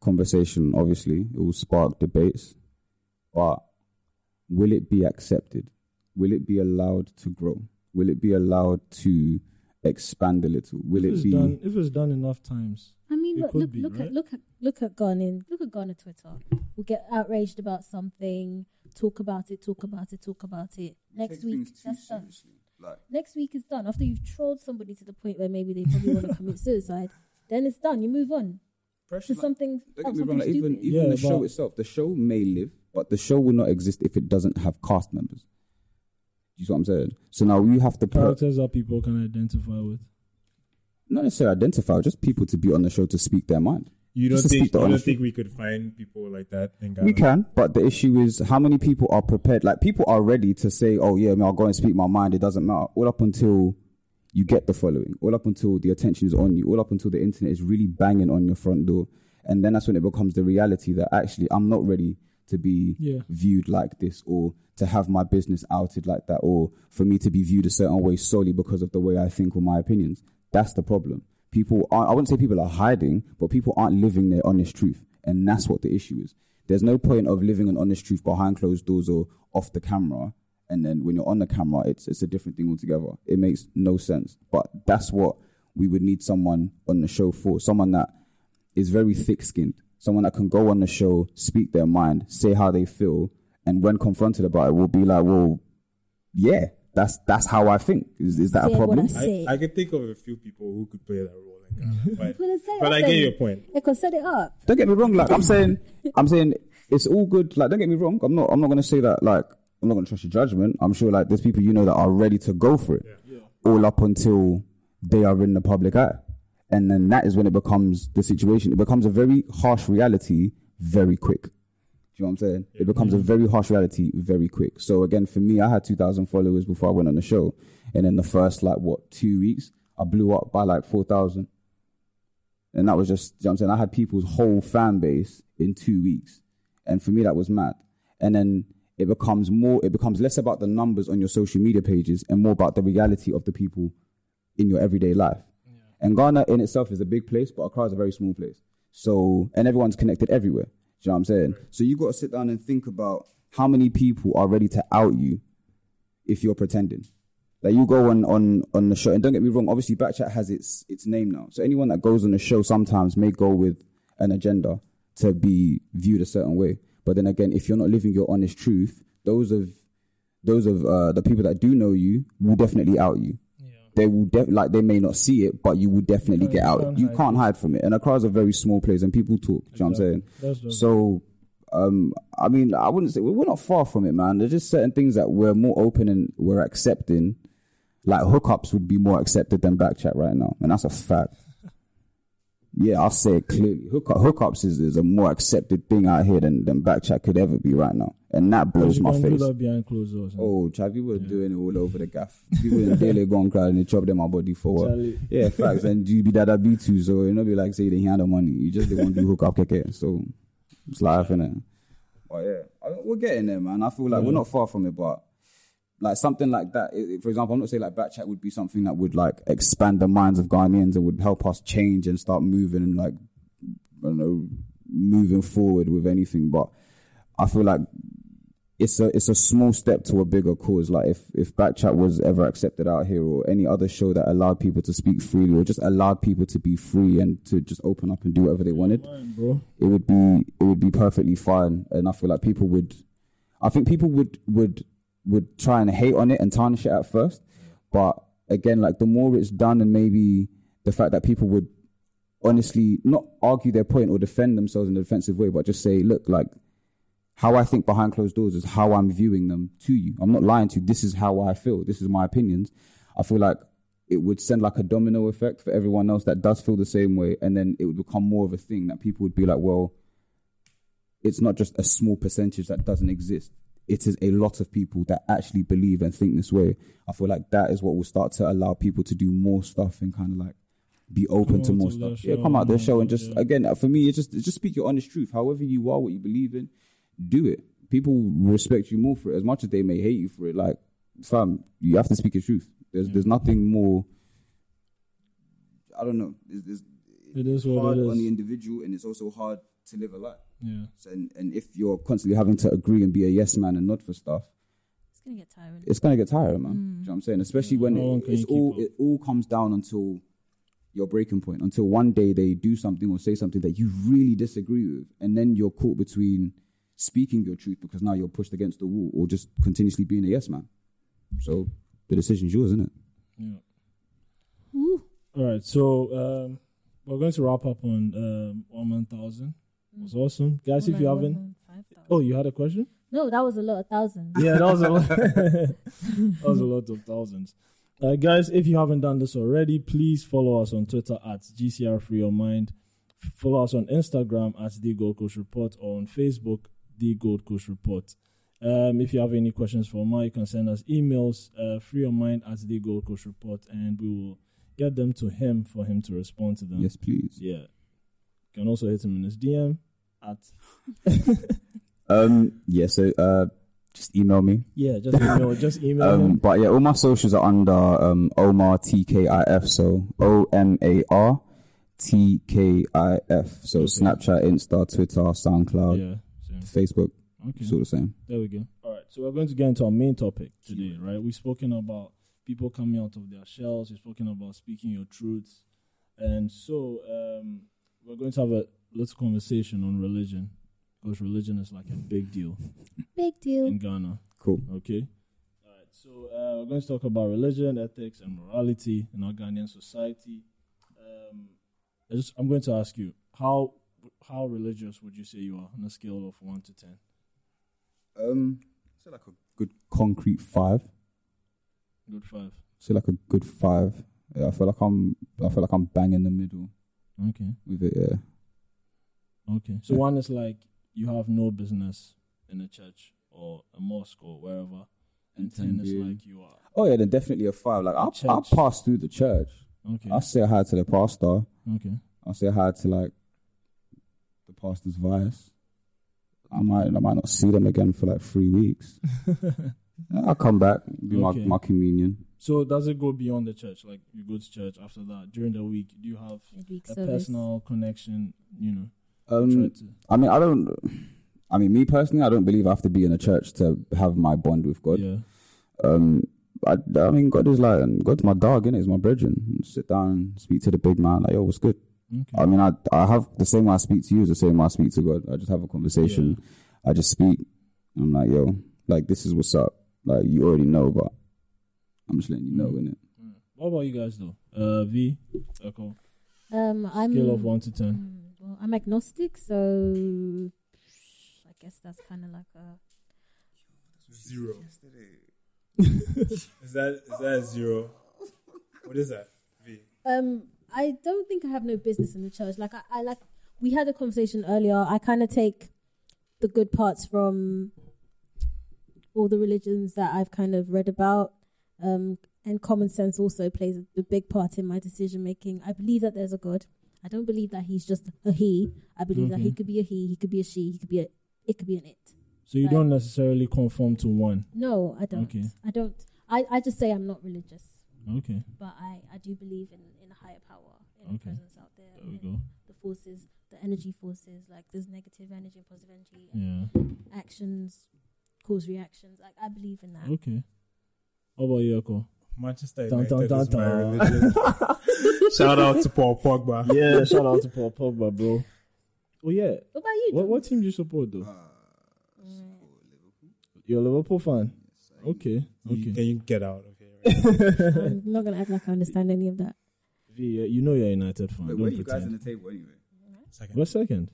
conversation, obviously. It will spark debates. But will it be accepted? Will it be allowed to grow? Will it be allowed to... expand a little? Will if it be done, if it's done enough times? I mean, look, look, be, look right? at look at look at Ghana. Look at Ghana Twitter. We'll get outraged about something, talk about it, talk about it, talk about it. We Next week, that's done. Like. Next week is done. After you've trolled somebody to the point where maybe they probably want to commit suicide, then it's done. You move on. Pressure to something. Like, don't get me wrong. Like, even even yeah, the show itself, the show may live, but the show will not exist if it doesn't have cast members. You see what I'm saying? So now you have to put... Characters that people can identify with. Not necessarily identify, just people to be on the show to speak their mind. You don't think you don't think we could find people like that in Ghana? We can, but the issue is how many people are prepared. Like, people are ready to say, "Oh yeah, I'll go and speak my mind. It doesn't matter." All up until you get the following, all up until the attention is on you, all up until the internet is really banging on your front door, and then that's when it becomes the reality that actually I'm not ready to be yeah. viewed like this, or to have my business outed like that, or for me to be viewed a certain way solely because of the way I think or my opinions. That's the problem. People aren't, I wouldn't say people are hiding, but people aren't living their honest truth. And that's what the issue is. There's no point of living an honest truth behind closed doors or off the camera. And then when you're on the camera, it's it's a different thing altogether. It makes no sense. But that's what we would need someone on the show for. Someone that is very thick-skinned. Someone that can go on the show, speak their mind, say how they feel. And when confronted about it, will be like, well, yeah. That's that's how I think. Is is that say a problem? I, I, I can think of a few people who could play that role in Ghana, but, but I get your point. They could set it up. Don't get me wrong. Like I'm saying, I'm saying it's all good. Like don't get me wrong. I'm not. I'm not going to say that. Like I'm not going to trust your judgment. I'm sure like there's people you know that are ready to go for it, yeah. Yeah. all up until they are in the public eye, and then that is when it becomes the situation. It becomes a very harsh reality very quick. You know what I'm saying? It becomes a very harsh reality very quick. So again, for me, I had two thousand followers before I went on the show. And in the first, like, what, two weeks, I blew up by like four thousand. And that was just, you know what I'm saying? I had people's whole fan base in two weeks. And for me, that was mad. And then it becomes more, it becomes less about the numbers on your social media pages and more about the reality of the people in your everyday life. Yeah. And Ghana in itself is a big place, but Accra is a very small place. So, and everyone's connected everywhere. Do you know what I'm saying? Right. So you got to sit down and think about how many people are ready to out you if you're pretending. Like you go on, on, on the show, and don't get me wrong, obviously BkChat has its its name now. So anyone that goes on the show sometimes may go with an agenda to be viewed a certain way. But then again, if you're not living your honest truth, those of those of uh, the people that do know you will definitely out you. Yeah. They will def- like they may not see it, but you will definitely no, get out. You can't, you hide, can't hide from it. And Accra is a very small place, and people talk. Do you exactly. know what I'm saying? So, um, I mean, I wouldn't say we're not far from it, man. There's just certain things that we're more open and we're accepting. Like hookups would be more accepted than BkChat right now, and that's a fact. Yeah, I'll say it clearly. Hook hookups is, is a more accepted thing out here than, than BkChat could ever be right now. And that blows my face. Behind closed doors, oh, Chad, people are yeah. doing it all over the gaff. People in Daily gone crowd and they chop them my body for what? Yeah, facts. And you be that I be too, so you know be like say they hand the money. You just they want to do hook up keke. So it's life, innit? Oh yeah. I mean, we're getting there, man. I feel like yeah. we're not far from it, but like something like that, for example, I'm not saying like BkChat would be something that would like expand the minds of Ghanaians and would help us change and start moving and like, I don't know, moving forward with anything. But I feel like it's a it's a small step to a bigger cause. Like if, if BkChat was ever accepted out here or any other show that allowed people to speak freely or just allowed people to be free and to just open up and do whatever they wanted, it would be it would be perfectly fine. And I feel like people would, I think people would would. would try and hate on it and tarnish it at first. But again, like the more it's done and maybe the fact that people would honestly not argue their point or defend themselves in a defensive way, but just say, look, like how I think behind closed doors is how I'm viewing them to you. I'm not lying to you. This is how I feel. This is my opinions. I feel like it would send like a domino effect for everyone else that does feel the same way. And then it would become more of a thing that people would be like, well, it's not just a small percentage that doesn't exist. It is a lot of people that actually believe and think this way. I feel like that is what will start to allow people to do more stuff and kind of like be open come to more to stuff. Show, yeah, come out their show and just, yeah. again, for me, it's just it's just speak your honest truth. However you are, what you believe in, do it. People respect you more for it as much as they may hate you for it. Like, fam, you have to speak your truth. There's yeah. there's nothing more, I don't know. It's, it's it is hard what it is. On the individual, and it's also hard to live a life. Yeah. So, and, and if you're constantly having to agree and be a yes man and not for stuff, it's gonna get tiring. It's gonna get tiring, man. Mm. Do you know what I'm saying? Especially yeah, when no it, it's all up. It all comes down until your breaking point. Until one day they do something or say something that you really disagree with, and then you're caught between speaking your truth because now you're pushed against the wall, or just continuously being a yes man. So the decision's yours, isn't it? Yeah. Woo. All right. So um, we're going to wrap up on um, One Man Thousand. It was awesome. Guys, well, if you I haven't... Oh, you had a question? No, that was a lot of thousands. Yeah, that was a lot. That was a lot of thousands. Uh, guys, if you haven't done this already, please follow us on Twitter at G C R Free Your Mind. Follow us on Instagram at The Gold Coast Report, or on Facebook, The Gold Coast Report. Um, if you have any questions for Omar, you can send us emails, uh, freeyourmind at The Gold Coast Report, and we will get them to him for him to respond to them. Yes, please. Yeah. You can also hit him in his D M at... um, yeah, so... Uh, Just email me. Yeah, just email. just email. Um, but yeah, all my socials are under um, Omar T K I F. So O M A R T K I F. So okay. Snapchat, Insta, Twitter, SoundCloud, yeah, Facebook. Okay, it's all the same. There we go. All right, so we're going to get into our main topic today, right? We've spoken about people coming out of their shells. We've spoken about speaking your truths, and so um, we're going to have a little conversation on religion. Because religion is like a big deal. Big deal. In Ghana. Cool. Okay. All right. So uh, we're going to talk about religion, ethics, and morality in our Ghanaian society. Um, I just, I'm going to ask you, how how religious would you say you are on a scale of one to ten? Um, say like a good concrete five. Good five. Say like a good five. Yeah, I feel like I'm. I feel like I'm bang in the middle. Okay. With it, yeah. Okay. So yeah. One is like, you have no business in a church or a mosque or wherever, and ten is like you are. Oh yeah, then definitely a five. Like I, I pass through the church. Okay. I say hi to the pastor. Okay. I say hi to like the pastor's vice. I might, I might not see them again for like three weeks. I come back, do okay. my, my communion. So does it go beyond the church? Like you go to church after that during the week? Do you have a, a personal connection? You know. Um, I mean, I don't. I mean, me personally, I don't believe I have to be in a church to have my bond with God. Yeah. Um, I, I mean, God is like, God's my dog, innit? He's my brethren. Sit down, speak to the big man. Like, yo, what's good? Okay. I mean, I I have the same way I speak to you is the same way I speak to God. I just have a conversation. Yeah. I just speak. I'm like, yo, like this is what's up. Like you already know, but I'm just letting you know, innit? Yeah. What about you guys though? Uh, V, Echo. Um, I'm scale of one to ten. Um, Well, I'm agnostic, so I guess that's kind of like a zero. is that is that a zero? What is that? V. Um, I don't think I have no business in the church. Like I, I like we had a conversation earlier. I kind of take the good parts from all the religions that I've kind of read about, um, and common sense also plays a big part in my decision making. I believe that there's a God. I don't believe that he's just a he. I believe okay. that he could be a he, he could be a she, he could be a it could be an it. So you like, don't necessarily conform to one? No, I don't. Okay. I don't. I, I just say I'm not religious. Okay. But I, I do believe in, in a higher power, in okay. the presence out there. There we go. The forces, the energy forces, like there's negative energy and positive energy. And yeah. Actions cause reactions. Like I believe in that. Okay. How about you, Yoko? Manchester United dun, dun, dun, is my religion. Shout out to Paul Pogba. Yeah, shout out to Paul Pogba, bro. Oh yeah. What about you? What, what team do you support though? Uh, I support Liverpool. You're a Liverpool fan? Yes, okay. Okay. You, can you get out? Okay. Right. I'm not gonna act like I understand any of that. V, uh, you know you're a United fan. Wait, where are you guys in the table anyway? Second. What second?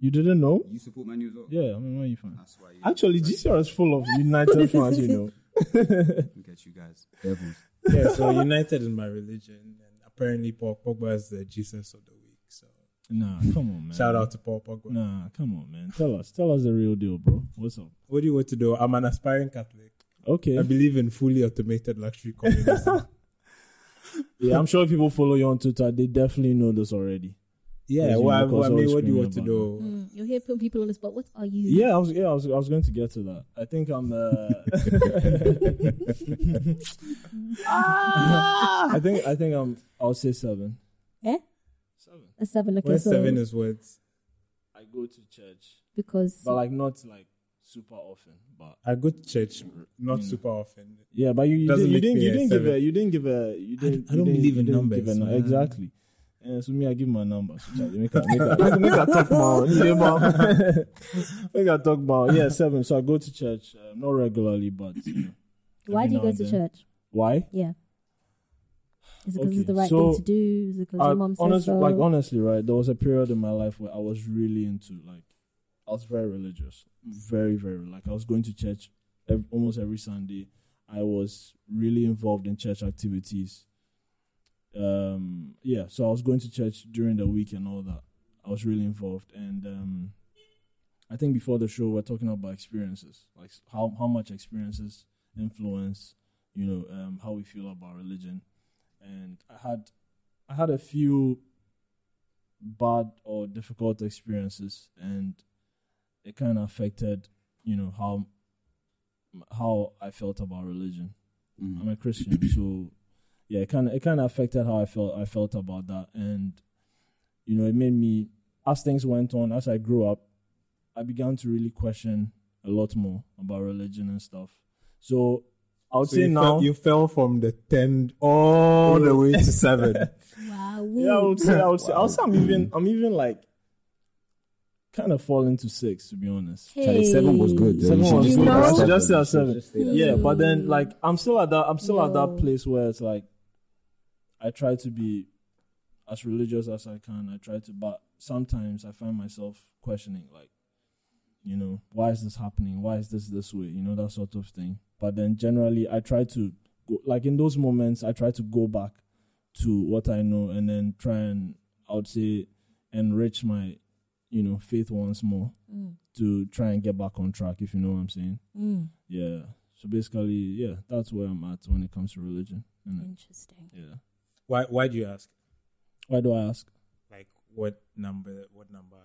You didn't know? You support Man U as well? Yeah, I'm a Man U fan. Actually, G C R is full of United fans, you know. Look at you guys, devils. Yeah, so United is my religion, and apparently Paul Pogba is the Jesus of the week. So nah, come on, man. Shout out to Paul Pogba. Nah, come on, man. Tell us, tell us the real deal, bro. What's up? What do you want to do? I'm an aspiring Catholic. Okay. I believe in fully automated luxury communism. Yeah, I'm sure people follow you on Twitter. They definitely know this already. Yeah, well, know, I mean, what do you want to do? Mm, you'll hear people on the spot. What are you? Yeah, I was, yeah, I was, I was going to get to that. I think I'm. Uh... ah! I think, I think I'm. I'll say seven. Eh? Seven. A seven. Okay. Well, so seven is what? I go to church because, but like not like super often. But I go to church not you know. super often. Yeah, but you, you, did, you didn't, you didn't give a, you didn't give a, you didn't. I, I don't didn't, believe in numbers. No, exactly. Yeah, so me, I give my number. So make I talk about. Make I talk about. Yeah, seven. So I go to church, uh, not regularly, but. You know, why do you go to then. church? Why? Yeah. Is it because okay. it's the right so, thing to do? Is it because your mom says honest, so? Like honestly, right? There was a period in my life where I was really into like, I was very religious, very very like I was going to church every, almost every Sunday. I was really involved in church activities. um, yeah, so I was going to church during the week and all that. I was really involved. And um, I think before the show, we were talking about experiences, like how, how much experiences influence, you know, um, how we feel about religion. And I had, I had a few bad or difficult experiences, and it kind of affected, you know, how how I felt about religion. Mm. I'm a Christian, so yeah, it kind of it kind of affected how I felt I felt about that, and you know, it made me, as things went on, as I grew up, I began to really question a lot more about religion and stuff. So I would so say you now fell, you fell from the ten all the way to seven. Wow. Yeah, I would say I would say wow. I would say I'm even I'm even like kind of falling to six, to be honest. Hey. Charlie, seven was good. Seven was good. Know? I should just say seven. Just say yeah, but then like I'm still at that I'm still no. at that place where it's like I try to be as religious as I can. I try to, but sometimes I find myself questioning, like, you know, why is this happening? Why is this this way? You know, that sort of thing. But then generally I try to go, like in those moments, I try to go back to what I know and then try and, I would say, enrich my, you know, faith once more mm. to try and get back on track, if you know what I'm saying. Mm. Yeah. So basically, yeah, that's where I'm at when it comes to religion. Isn't it? Interesting. Yeah. Why Why do you ask? Why do I ask? Like what number, what number,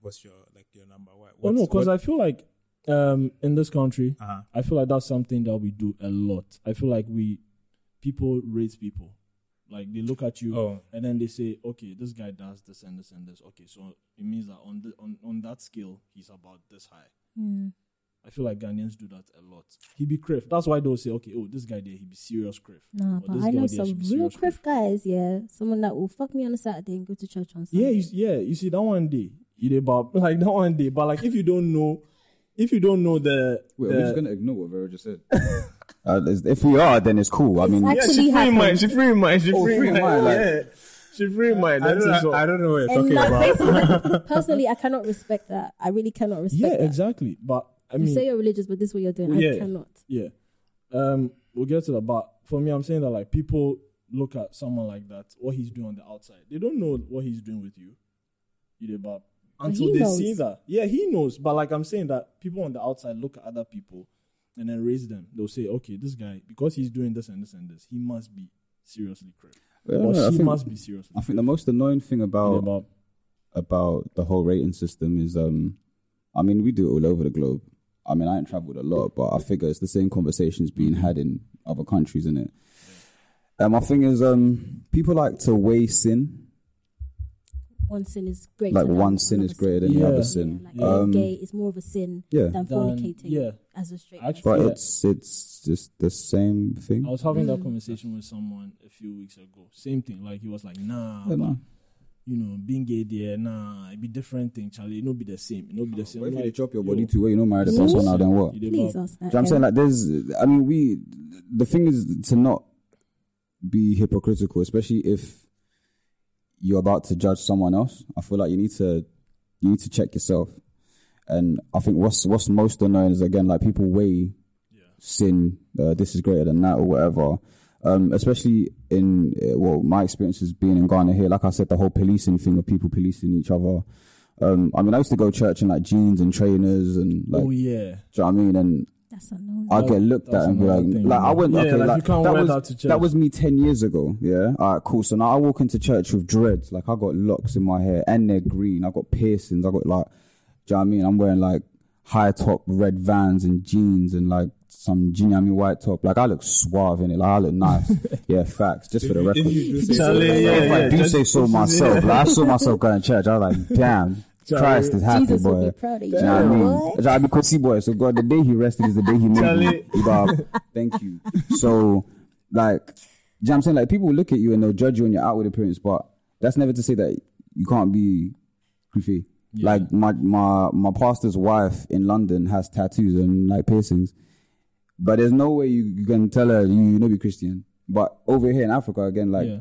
what's your, like your number? What, oh no, because I feel like, Um, in this country, uh-huh. I feel like that's something that we do a lot. I feel like we, people rate people. Like they look at you oh. and then they say, okay, this guy does this and this and this. Okay, so it means that on the, on, on that scale, he's about this high. Mm. I feel like Ghanaians do that a lot. He be criff. That's why they'll say, okay, oh, this guy there, he be serious criff. Nah, but I know some real criff guys, yeah. Someone that will fuck me on a Saturday and go to church on Sunday. Yeah, you, yeah, you see, that one day, you did about, like that one day, but like if you don't know, If you don't know the... Wait, the are we just going to ignore what Vera just said? uh, if we are, then it's cool. I mean... Yeah, she free mind. She free mind. She oh, free, free mind. mind. Like, yeah. She free mind. I, I, don't, know, I don't know what you're and talking like, about. Personally, I cannot respect that. I really cannot respect yeah, that. Yeah, exactly. But, I mean... You say you're religious, but this is what you're doing. Yeah, I cannot. Yeah. Um, we'll get to that. But for me, I'm saying that, like, people look at someone like that, what he's doing on the outside. They don't know what he's doing with you. You know, but... Until they knows. see that. Yeah, he knows. But like I'm saying that people on the outside look at other people and then raise them. They'll say, okay, this guy, because he's doing this and this and this, he must be seriously crazy. Yeah, or no, she think, must be seriously I crazy. think the most annoying thing about, yeah, about about the whole rating system is, um, I mean, we do it all over the globe. I mean, I ain't traveled a lot, but I figure it's the same conversations being had in other countries, isn't it? And my thing is, um, people like to weigh sin. One sin is greater. Like one sin is greater than the other sin. Yeah, like um, gay is more of a sin yeah. than fornicating yeah. as a straight person. But yeah. it's it's just the same thing. I was having mm. that conversation with someone a few weeks ago. Same thing. Like he was like, nah, yeah, but nah. you know, being gay there, nah, it'd be different thing, Charlie. It no be the same. It no be the same. But if like, you chop your body yo, to where you don't marry the person now, then what? Please ask that. So I'm saying like there's. I mean, we. The thing is to not be hypocritical, especially if you're about to judge someone else. I feel like you need to you need to check yourself. And I think what's what's most annoying is, again, like people weigh yeah. sin, uh, this is greater than that or whatever. Um, especially in, well, my experiences being in Ghana here, like I said, the whole policing thing of people policing each other. Um, I mean, I used to go to church in like jeans and trainers and like, oh, yeah. do you know what I mean? And That's annoying. I get looked That's at and be like, thing, like I went, yeah, okay, like, like that, was, that, that was me ten years ago, yeah? All right, cool. So now I walk into church with dreads. Like, I got locks in my hair and they're green. I got piercings. I got, like, do you know what I mean? I'm wearing, like, high-top red Vans and jeans and, like, some jean, I mean, white top. Like, I look suave in it. Like, I look nice. Yeah, facts. Just for the record. If I do say so myself, like, I saw myself going to church. I was like, damn. Christ is happy, Jesus boy. Proud of you. You know what I mean? Because he boy, so God, the day he rested is the day he made me. Thank you. So, like, do you know what I'm saying? Like, people will look at you and they'll judge you on your outward appearance, but that's never to say that you can't be goofy. Yeah. Like, my, my my pastor's wife in London has tattoos and, like, piercings, but there's no way you, you can tell her, you, you know, be Christian. But over here in Africa, again, like, yeah.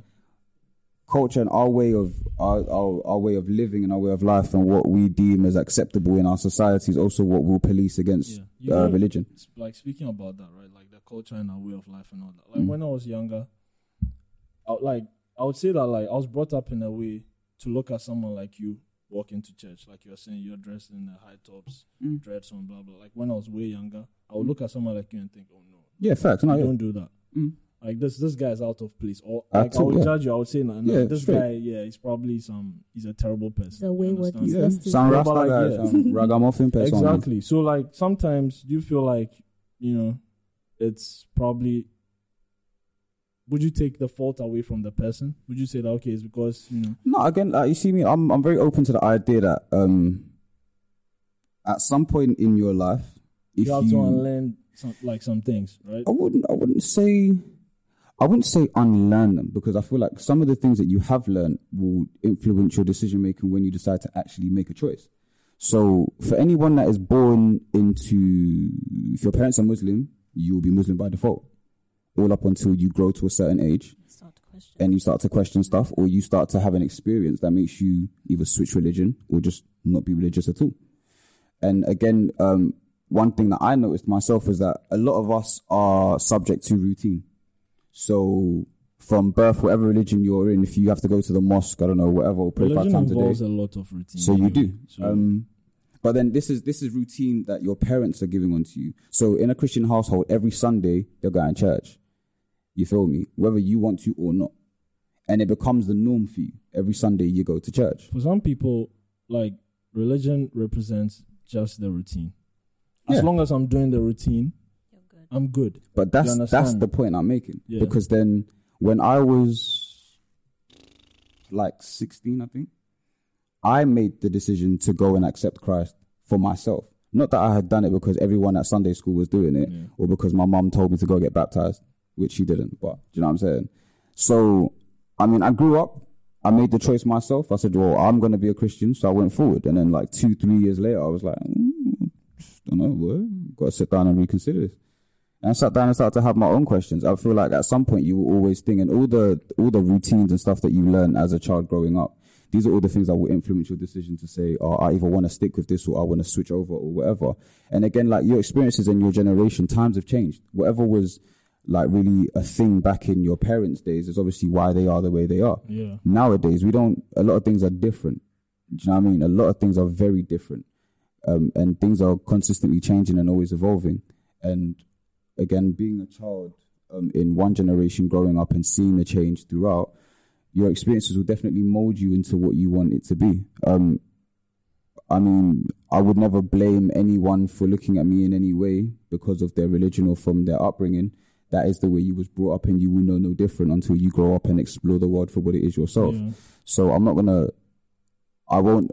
culture and our way of our, our our way of living and our way of life and what we deem as acceptable in our society is also what we'll police against yeah. uh, know, religion. Like speaking about that, right? Like the culture and our way of life and all that. Like mm. when I was younger, I, like I would say that, like, I was brought up in a way to look at someone like you walk into church. Like you were saying, you're dressed in the high tops, mm. dreads on, blah, blah. Like, when I was way younger, I would look at someone like you and think, oh, no. Yeah, facts. No, don't yeah. do that. Mm. Like, this this guy is out of place. Or like, I, I would yeah. judge you. I would say, no, no yeah, this straight. guy, yeah, he's probably some, he's a terrible person. The wayward. Yeah. Some rasta like, guy, yeah. some ragamuffin person. Exactly. So, like, sometimes you feel like, you know, it's probably... Would you take the fault away from the person? Would you say that, okay, it's because, you know? No, again, like, you see me, I'm I'm very open to the idea that um, at some point in your life, if you have you, to unlearn some, like some things, right? I wouldn't, I wouldn't say, I wouldn't say unlearn them, because I feel like some of the things that you have learned will influence your decision making when you decide to actually make a choice. So for anyone that is born into, if your parents are Muslim, you'll be Muslim by default. All up until you grow to a certain age and you start to question stuff, or you start to have an experience that makes you either switch religion or just not be religious at all. And again, um, one thing that I noticed myself is that a lot of us are subject to routine. So from birth, whatever religion you're in, if you have to go to the mosque, I don't know, whatever, or pray five times a day. Religion involves a lot of routine. So you do. So um, But then this is this is routine that your parents are giving onto you. So in a Christian household, every Sunday, they're going to church. You feel me? Whether you want to or not. And it becomes the norm for you. Every Sunday you go to church. For some people, like, religion represents just the routine. As yeah. long as I'm doing the routine, good. I'm good. But that's that's the point I'm making. Yeah. Because then when I was like sixteen, I think, I made the decision to go and accept Christ for myself. Not that I had done it because everyone at Sunday school was doing it yeah. or because my mum told me to go get baptized. Which she didn't, but do you know what I'm saying? So, I mean, I grew up. I made the choice myself. I said, well, I'm going to be a Christian, so I went forward. And then, like, two, three years later, I was like, mm, don't know, what? Got to sit down and reconsider this. And I sat down and started to have my own questions. I feel like at some point you will always think, and all the all the routines and stuff that you learn as a child growing up, these are all the things that will influence your decision to say, oh, I either want to stick with this or I want to switch over or whatever. And again, like, your experiences and your generation, times have changed. Whatever was... like really a thing back in your parents' days is obviously why they are the way they are. Yeah. Nowadays, we don't, a lot of things are different. Do you know what I mean? A lot of things are very different. Um, and things are consistently changing and always evolving. And again, being a child um, in one generation growing up and seeing the change throughout, your experiences will definitely mold you into what you want it to be. Um, I mean, I would never blame anyone for looking at me in any way because of their religion or from their upbringing. That is the way you was brought up, and you will know no different until you grow up and explore the world for what it is yourself. Yeah. So I'm not going to, I won't,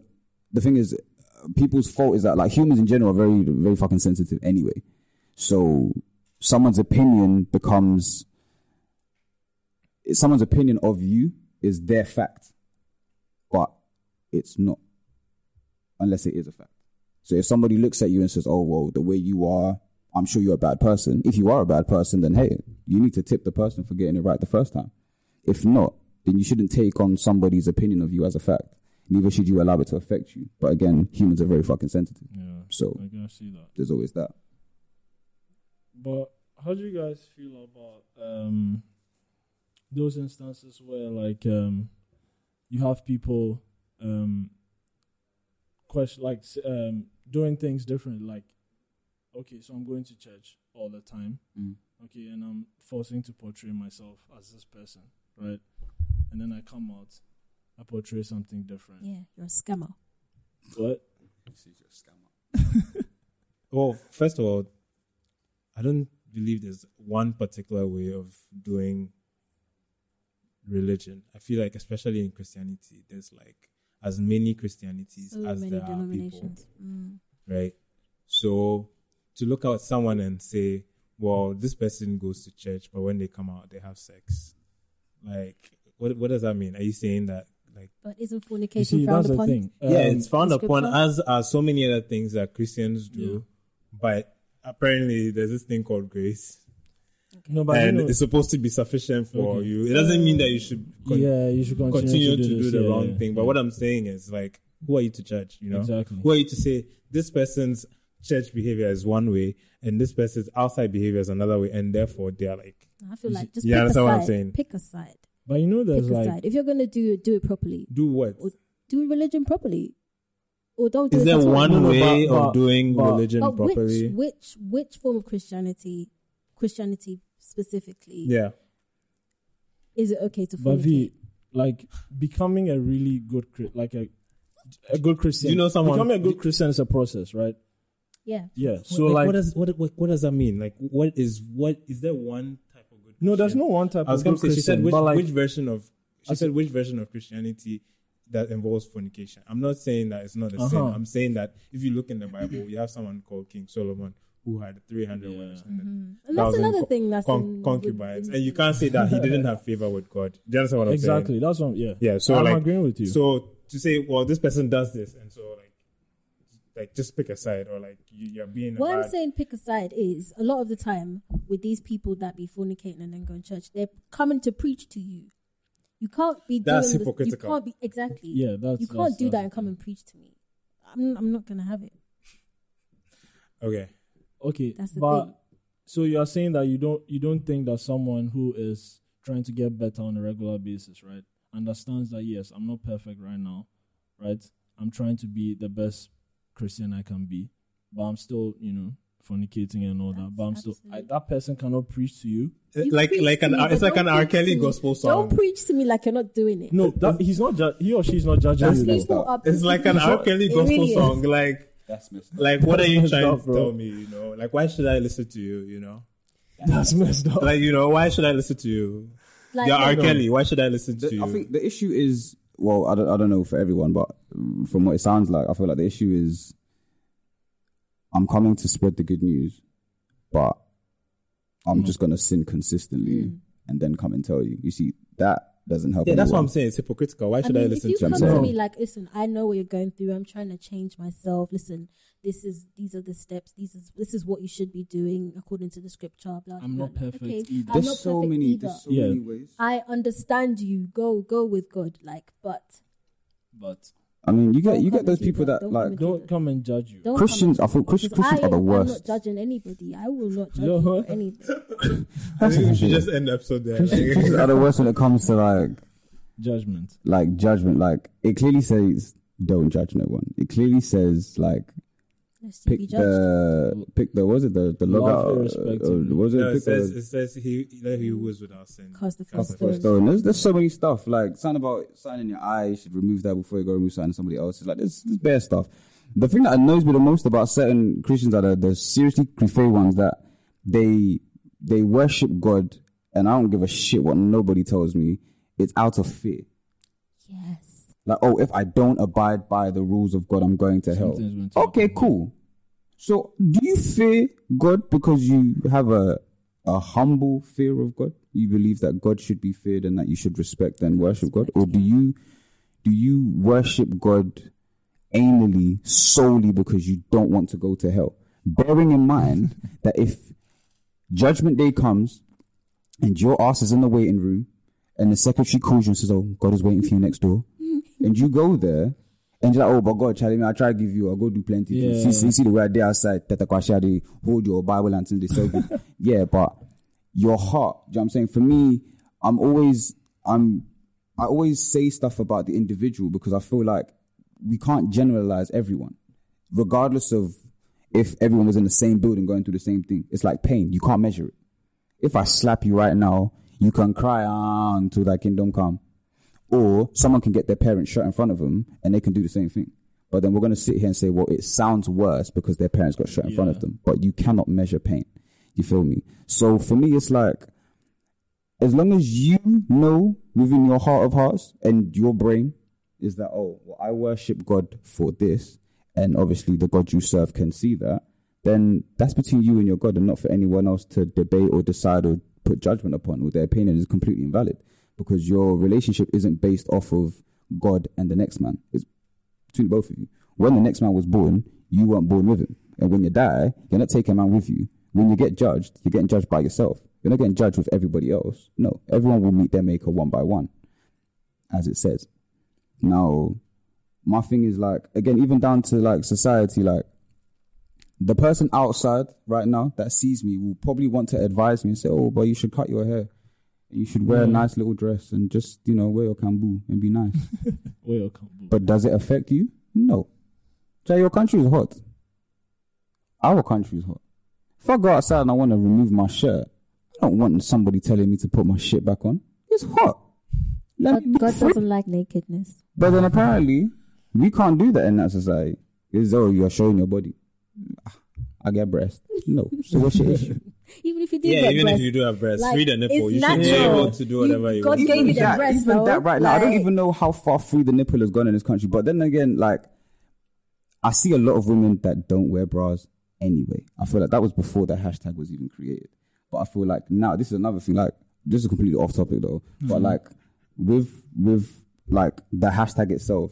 the thing is, people's fault is that, like, humans in general are very, very fucking sensitive anyway. So someone's opinion becomes, someone's opinion of you is their fact, but it's not, unless it is a fact. So if somebody looks at you and says, oh, well, the way you are, I'm sure you're a bad person. If you are a bad person, then hey, you need to tip the person for getting it right the first time. If not, then you shouldn't take on somebody's opinion of you as a fact. Neither should you allow it to affect you. But again, humans are very fucking sensitive. Yeah, so I can see that. There's always that. But how do you guys feel about um, those instances where, like, um, you have people um, question, like, um, doing things differently, like, okay, so I'm going to church all the time, mm. okay, and I'm forcing to portray myself as this person, right? And then I come out, I portray something different. Yeah, you're a scammer. What? You're a scammer. Well, first of all, I don't believe there's one particular way of doing religion. I feel like, especially in Christianity, there's, like, as many Christianities so as many there are people, mm. right? So... to look out at someone and say, well, this person goes to church, but when they come out, they have sex. Like, what what does that mean? Are you saying that, like... But isn't fornication see, frowned upon? Um, yeah, it's frowned upon, as are so many other things that Christians do. Yeah. But apparently, there's this thing called grace. Okay. No, but and you know, it's supposed to be sufficient for okay. you. It doesn't mean that you should, con- yeah, you should continue, continue to do, to do the yeah, wrong yeah, thing. But yeah. what I'm saying is, like, who are you to judge, you know? Exactly. Who are you to say, this person's... church behavior is one way, and this person's outside behavior is another way, and therefore they are like... I feel like just you pick a side. Pick a side. But you know, there's like, if you're gonna do do it properly, do what? Do religion properly, or don't. Do Is it there one right? way but, of but, doing but, religion but properly? Which, which which form of Christianity, Christianity specifically? Yeah. Is it okay to fornicate? But the, like becoming a really good like a a good Christian. Do you know someone becoming a good Christian is a process, right? Yeah. Yeah. So like, like what does what, what what does that mean? Like what is what is there one type of good Christian? No, there's no one type I was of good say, Christian. She said which, like, which version of she I said which version of Christianity that involves fornication. I'm not saying that it's not the uh-huh. same. I'm saying that if you look in the Bible, you have someone called King Solomon who had three hundred yeah. wives and, mm-hmm. and that's another co- thing that's con- concubines. And you can't say that he didn't have favor with God. Do you understand what I'm exactly. saying? Exactly. That's what I'm, yeah. Yeah. So I'm like, agreeing with you. So to say, well, this person does this and so like like just pick a side or like you, you're being what bad. I'm saying pick a side is a lot of the time with these people that be fornicating and then going to church, they're coming to preach to you. You can't be that's doing hypocritical. This, you can't be exactly. Yeah, that's you can't that's, do that and come and preach to me. I'm I'm not gonna have it. Okay. Okay. That's the but thing. So you are saying that you don't you don't think that someone who is trying to get better on a regular basis, right, understands that yes, I'm not perfect right now, right? I'm trying to be the best Christian I can be, but I'm still, you know, fornicating and all that's that. But I'm absolutely. still I, that person cannot preach to you. you like like an me, it's like an R. Kelly gospel song. Don't preach to me like you're not doing it. No, that, he's not ju- he or she's not judging that's you. Not it's like an R. Kelly gospel really song. Like that's messed up. Like what that's are you trying up, to bro. tell me? You know, like why should I listen to you? You know, that's messed up. Like you know, why should I listen to you? Like, yeah, R. Kelly. Why should I listen to the, you? I think the issue is. Well, I don't, I don't know for everyone, but from what it sounds like, I feel like the issue is I'm coming to spread the good news, but I'm mm. just going to sin consistently mm. and then come and tell you. You see, that doesn't help Yeah, anyone. That's what I'm saying. It's hypocritical. Why should I, mean, I listen to you? If you come to me like, listen, I know what you're going through. I'm trying to change myself. Listen, this is these are the steps. These is This is what you should be doing according to the scripture. Blah, I'm blah, not perfect okay. either. There's, not so, perfect many, either. there's so yeah. many ways. I understand you. Go go with God. Like, but... But... I mean, you get you get those people that, that like come don't come and judge you. Don't Christians, I thought Christians, Christians I, are the worst. I'm not judging anybody. I will not judge you for anything. I think we should just end the episode there. Christians are the worst when it comes to like judgment. Like judgment, like it clearly says, don't judge no one. It clearly says like pick the pick the what was it the the logout? Uh, was it, no, it says the, it says he that he was without sin. Cause the first stone. There's there's so many stuff like sign about sign in your eye. You should remove that before you go remove sign somebody else's. Like there's there's bare stuff. The thing that annoys me the most about certain Christians are the, the seriously creepy ones that they they worship God and I don't give a shit what nobody tells me. It's out of fear. Yes. Like, oh, if I don't abide by the rules of God, I'm going to hell. Okay, cool. So, do you fear God because you have a a humble fear of God? You believe that God should be feared and that you should respect and worship God? Or do you do you worship God anally solely because you don't want to go to hell? Bearing in mind that if judgment day comes and your ass is in the waiting room and the secretary calls you and says, oh, God is waiting for you next door. And you go there, and you're like, oh, but God, Charlie, I try to give you, I'll go do plenty. Yeah. See, see, see the way I did outside, Tetakwashadi, hold your Bible until they serve you. Yeah, but your heart, do you know what I'm saying? For me, I'm always, I'm, I always say stuff about the individual because I feel like we can't generalize everyone, regardless of if everyone was in the same building going through the same thing. It's like pain. You can't measure it. If I slap you right now, you can cry ah, until that kingdom come. Or someone can get their parents shot in front of them and they can do the same thing. But then we're going to sit here and say, well, it sounds worse because their parents got shot in yeah. front of them. But you cannot measure pain. You feel me? So for me, it's like, as long as you know within your heart of hearts and your brain is that, oh, well, I worship God for this. And obviously the God you serve can see that. Then that's between you and your God and not for anyone else to debate or decide or put judgment upon. Or their opinion is completely invalid. Because your relationship isn't based off of God and the next man. It's between both of you. When the next man was born, you weren't born with him. And when you die, you're not taking a man with you. When you get judged, you're getting judged by yourself. You're not getting judged with everybody else. No, everyone will meet their maker one by one, as it says. Now, my thing is like, again, even down to like society, like the person outside right now that sees me will probably want to advise me and say, oh, but you should cut your hair. You should wear yeah. a nice little dress and just, you know, wear your kambu and be nice. Wear your kambu. But does it affect you? No. So your country is hot. Our country is hot. If I go outside and I want to remove my shirt, I don't want somebody telling me to put my shit back on. It's hot. Let God, God doesn't like nakedness. But then apparently, we can't do that in that society. It's, oh, you're showing your body. I get breasts. No. So what's your issue? Even if you do yeah, get even breasts, if you do have breasts, like, read a nipple. You natural. should be able to do whatever you, you God want. God gave you the breasts, even though, that right like, now, I don't even know how far through the nipple has gone in this country. But then again, like, I see a lot of women that don't wear bras anyway. I feel like that was before that hashtag was even created. But I feel like now, this is another thing, like, this is completely off topic though, mm-hmm. but like, with, with like, the hashtag itself,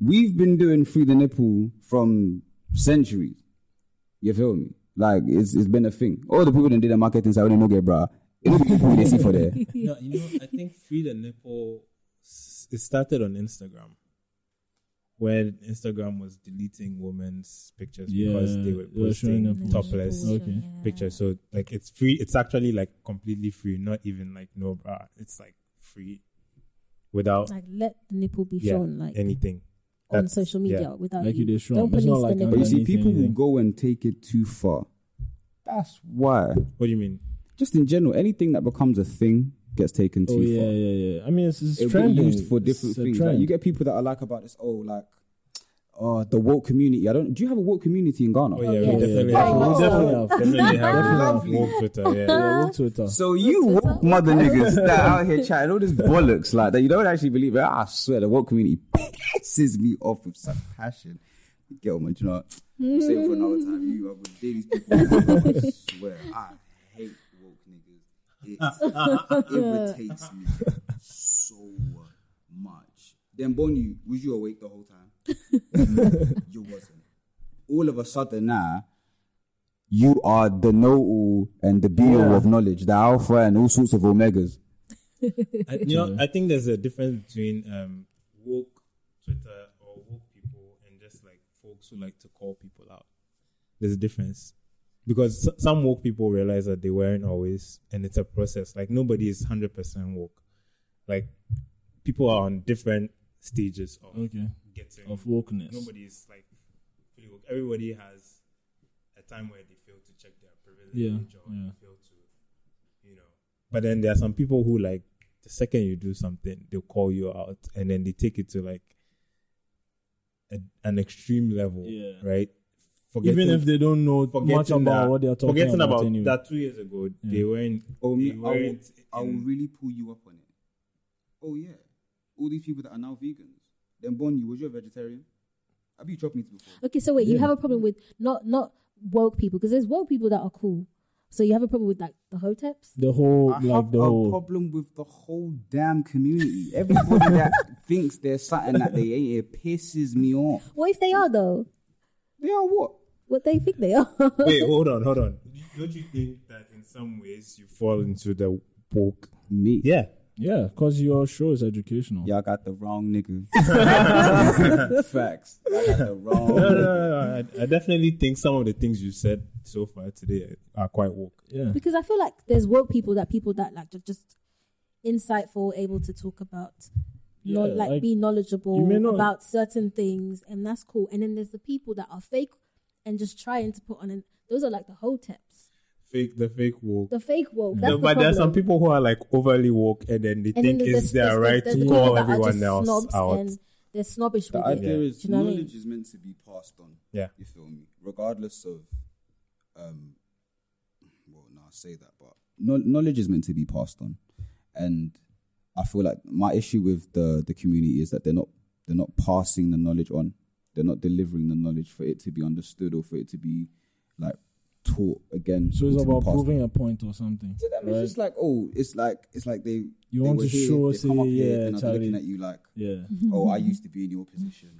we've been doing free the nipple from centuries. You feel me? Like, it's it's been a thing. All the people that did the marketing side, they don't get bra. It's the people they see for there. No, you know, I think free the nipple, it started on Instagram, where Instagram was deleting women's pictures yeah, because they were posting yeah, topless okay. pictures. So, like, it's free. It's actually, like, completely free. Not even, like, no bra. It's, like, free without... Like, let the nipple be yeah, shown, like... anything. On That's, social media yeah. without... Like, you, it is shown. Don't it's not like... But you see, anything, people will go and take it too far. That's why... What do you mean? Just in general, anything that becomes a thing... gets taken too oh, yeah, far. yeah, yeah. I mean, it's, it's it trending. Used for different it's things. Like, you get people that are like about this, oh, like, uh, the woke community. I don't. Do you have a woke community in Ghana? Oh, yeah, oh, yeah. we definitely yeah. have. Oh, we definitely oh. have. Definitely have. Woke Twitter, yeah. yeah woke Twitter. So you woke mother niggas that out here chatting all this bollocks like that you don't actually believe it. I swear, the woke community pisses me off with such passion. Get on, man. Do you know? Mm. Save it for another time. You are with these people. I swear, I hate. It irritates me so much. Then Bonnie, was you awake the whole time? You wasn't. All of a sudden now, you are the know-all and the be-all yeah. of knowledge, the alpha and all sorts of omegas. I, you know, I think there's a difference between um, woke Twitter or woke people and just like folks who like to call people out. There's a difference. Because some woke people realize that they weren't always, and it's a process. Like, nobody is one hundred percent woke. Like, people are on different stages of okay. getting... Of wokeness. Nobody is, like, fully woke. Everybody has a time where they fail to check their privilege yeah, or yeah. fail to, you know... But then there are some people who, like, the second you do something, they'll call you out, and then they take it to, like, a, an extreme level, yeah. right? Even if they don't know much about that, what they are talking forgetting about, about anyway. That two years ago, yeah. they weren't. Oh, they me, weren't I, will, I will really pull you up on it. Oh yeah, all these people that are now vegans. Then Bonnie, was you a vegetarian? Have you chopped meat before? Okay, so wait, yeah. you have a problem with not not woke people because there's woke people that are cool. So you have a problem with like the hoteps? The whole I like have the a whole problem with the whole damn community. Everybody that thinks they're something that they ain't, it pisses me off. What if they are though? They are what? What they think they are. Wait, hold on, hold on. Don't you think that in some ways you fall into the woke me? Yeah. Yeah, because your show is educational. Y'all got the wrong nigga. Facts. Y'all got the wrong no, no, no, no. I, I definitely think some of the things you said so far today are quite woke. Yeah. Because I feel like there's woke people that people that like just insightful, able to talk about, yeah, not, like, like be knowledgeable not... about certain things, and that's cool. And then there's the people that are fake and just trying to put on, and those are like the whole tips. Fake, the fake woke. The fake woke. That's no, the but problem. There are some people who are like overly woke, and then they and think then it's their right to call everyone else out. And they're snobbish the with it. The idea is knowledge I mean? is meant to be passed on. Yeah, you feel me? Regardless of, um, well, no, I say that, but no, knowledge is meant to be passed on, and I feel like my issue with the the community is that they're not they're not passing the knowledge on. They're not delivering the knowledge for it to be understood or for it to be, like, taught again. So it's about proving a point or something. To them, right? It's just like, oh, it's like it's like they you they want to here, show us, yeah, here, and Charlie. I'm looking at you like, yeah, oh, I used to be in your position.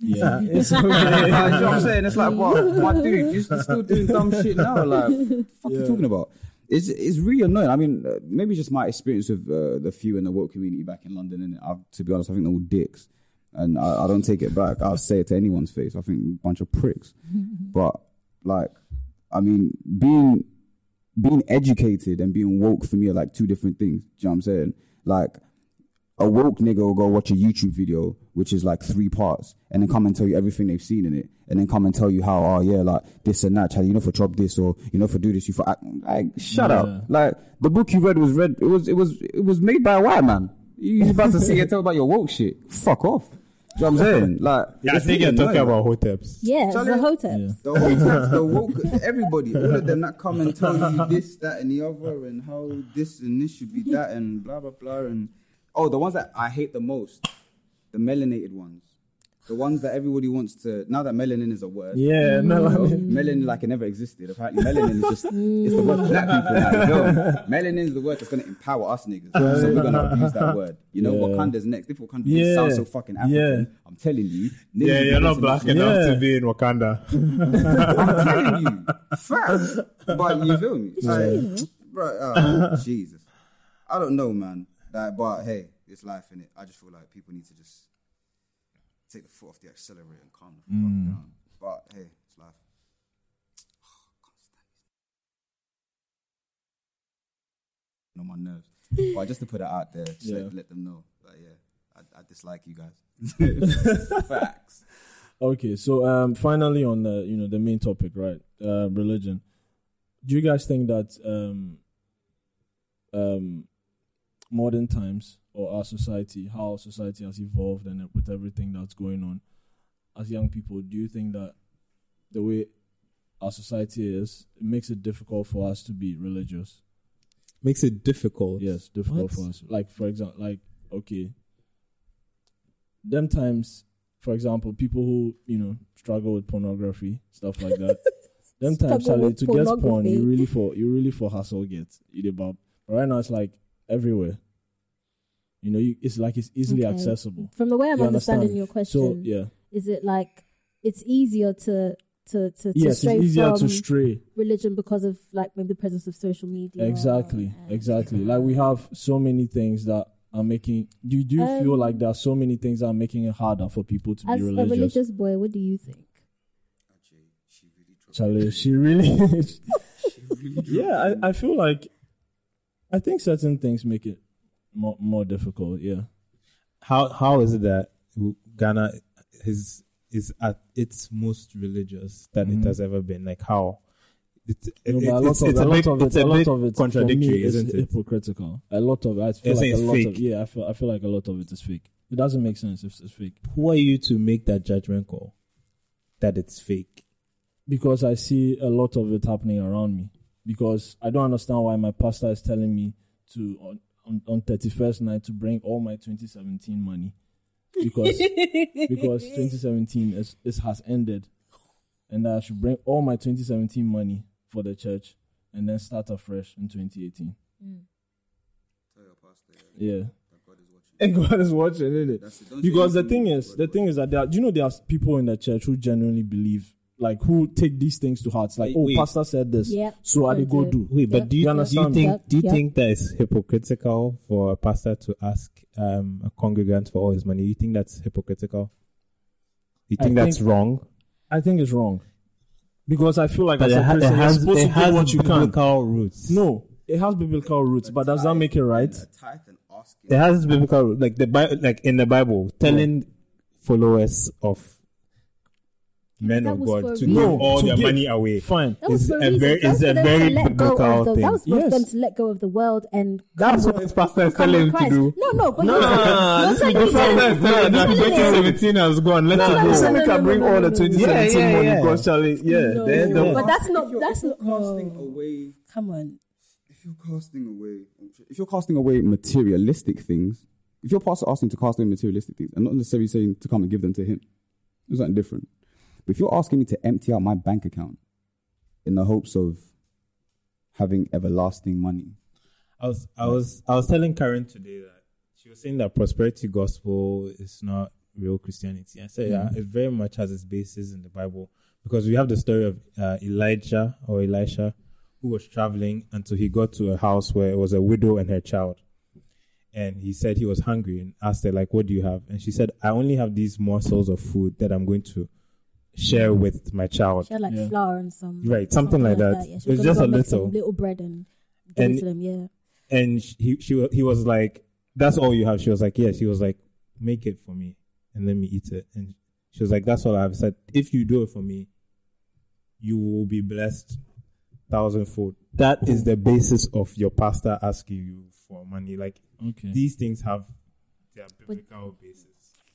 Yeah, it's okay. You know what I'm saying? It's like, what, my dude, you're still doing dumb shit now. Like, what the fuck yeah. are you talking about? It's it's really annoying. I mean, uh, maybe just my experience with uh, the few in the woke community back in London. And I've, to be honest, I think they're all dicks. And I, I don't take it back. I'll say it to anyone's face. I think a bunch of pricks. But, like, I mean, being being educated and being woke for me are like two different things. Do you know what I'm saying? Like, a woke nigga will go watch a YouTube video, which is like three parts, and then come and tell you everything they've seen in it, and then come and tell you how, oh yeah, like this and that, how you know for chop this, or you know for do this, you for act. Like, shut yeah. up. Like, the book you read was read. It was it was it was made by a white man. You about to see and tell about your woke shit? Fuck off. Do you know what I'm saying? Like, yeah, I think you're talking about hoteps. Yeah, Charlie, the hoteps. Yeah. The hoteps, the woke, everybody, all of them that come and tell you this, that, and the other, and how this and this should be that, and blah blah blah, and. Oh, the ones that I hate the most, the melanated ones. The ones that everybody wants to... Now that melanin is a word. Yeah, mm-hmm. melanin. Melanin, like it never existed. Apparently, melanin is just... It's the word for black people. Like, yo, melanin is the word that's going to empower us niggas. Yeah. So we're going to abuse that word. You know, yeah. Wakanda's next. If Wakanda yeah. sounds so fucking African, yeah. I'm telling you... Yeah, you're not black enough yeah. to be in Wakanda. I'm telling you. Facts. But you feel me? Like, bro, oh, Jesus. I don't know, man. Like, but hey, it's life, innit? I just feel like people need to just take the foot off the accelerator and calm the fuck mm. down. But hey, it's life. Oh, on my nerves. But just to put it out there, just yeah. let, let them know. Like, yeah, I, I dislike you guys. Facts. Okay, so um, finally on the you know the main topic, right? Uh, religion. Do you guys think that um um modern times, or our society, how our society has evolved, and with everything that's going on, as young people, do you think that the way our society is, it makes it difficult for us to be religious? Makes it difficult? Yes, difficult what? for us. Like, for example, like, okay, them times, for example, people who, you know, struggle with pornography, stuff like that, them times, Charlie, to get porn, you really for, you really for hustle get, eat about. But right now, it's like, everywhere, you know, you, it's like it's easily okay. accessible. From the way I'm you understanding understand? your question, so, yeah. is it like it's easier to to to, to yes, stray it's easier from to stray religion because of like maybe the presence of social media? Exactly, or, uh, exactly. Like we have so many things that are making. Do you do you um, feel like there are so many things that are making it harder for people to be religious? As a religious boy, what do you think? Actually, she really. Charlie, she really. she really yeah, I, I feel like. I think certain things make it more more difficult. Yeah. How how is it that Ghana is is at its most religious that mm-hmm. it has ever been? Like how? It's a lot of it contradictory, isn't it? Hypocritical. A lot of it. I feel like a lot fake. of yeah. I feel I feel like a lot of it is fake. It doesn't make sense if it's fake. Who are you to make that judgment call that it's fake? Because I see a lot of it happening around me. Because I don't understand why my pastor is telling me to on, on, on thirty-first night to bring all my twenty seventeen money, because because twenty seventeen is, is has ended, and that I should bring all my twenty seventeen money for the church and then start afresh in twenty eighteen. Mm. Tell your pastor, yeah, that God is watching, and God is watching, isn't it? That's it. Because the thing is, God the God thing God. is that there, are, do you know there are people in the church who genuinely believe. Like who take these things to heart? Like, oh, Wait. pastor said this, yeah, so I they go do. Wait, but yeah. do you, you, do you think that, do you yeah. think that is hypocritical for a pastor to ask um, a congregant for all his money? You think that's hypocritical? You think I that's think, wrong? I think it's wrong because I feel like as a person, it has, you're supposed it to has do what you biblical can. Roots. No, it has biblical roots, but, but does that make it right? It has biblical roots, like the Bi- like in the Bible, telling yeah. followers of. Men of God to give all their money away. Fine. It's a very, it's a very biblical thing. That was for them to let go of the world and. That's what his pastor is telling him to do. No, no, but you're saying that twenty seventeen has gone. Let's go. So we can bring all the twenty seventeen money, because Charlie. Yeah, but that's not that's not casting away. Come on. If you're casting away, if you're casting away materialistic things, if your pastor asks him to cast away materialistic things, I'm not necessarily saying to come and give them to him. It's something different. But if you're asking me to empty out my bank account in the hopes of having everlasting money, I was I was I was telling Karen today that she was saying that prosperity gospel is not real Christianity. I said mm-hmm. yeah, it very much has its basis in the Bible, because we have the story of uh, Elijah or Elisha who was traveling until he got to a house where it was a widow and her child, and he said he was hungry and asked her like, "What do you have?" And she said, "I only have these morsels of food that I'm going to." share with my child. Share like yeah. flour and some right, something, something like, like that. that. Yeah, it was just a little, little bread and give it to them. Yeah. And he, she, he was like, "That's all you have?" She was like, "Yeah." She was like, "Make it for me and let me eat it." And she was like, "That's all I have." Said, "If you do it for me, you will be blessed thousandfold." That is the basis of your pastor asking you for money. Like okay. these things have their biblical but, basis.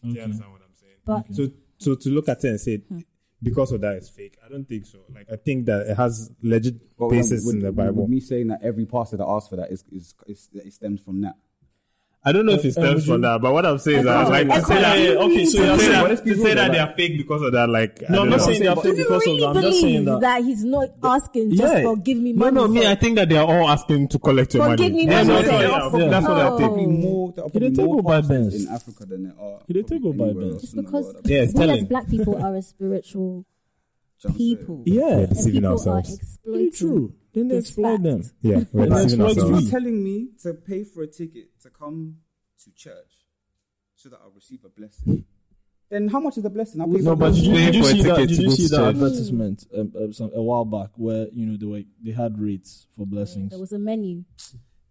Okay. Do you understand what I'm saying? But, so, okay. so to look at it and say, hmm. because of that is fake. I don't think so. Like I think that it has legit well, basis would, in the Bible. Would me saying that every pastor that asks for that is is, is it stems from that. I don't know uh, if it stems uh, from you, that, but what I'm saying is that, like, to say that, yeah, okay, so you're saying that, to say that they are fake because of that, like, no, I'm not saying they are fake because of that. I'm just saying that. That he's not asking just yeah. for give me money. No, no, me, I think that they are all asking to collect your money. Give me money. That's what I think. Can they take over Bibles in Africa than there are? Can they take over Bibles? It's because we as black people are a spiritual people. Yeah, deceiving ourselves. Very true. Then they exploit them. Yeah, we're you're telling me to pay for a ticket to come to church so that I'll receive a blessing. Then how much is the blessing? I pay no, for but did you, did you see that? Did you see that advertisement um, um, some, a while back where you know they were they had rates for blessings? There was a menu.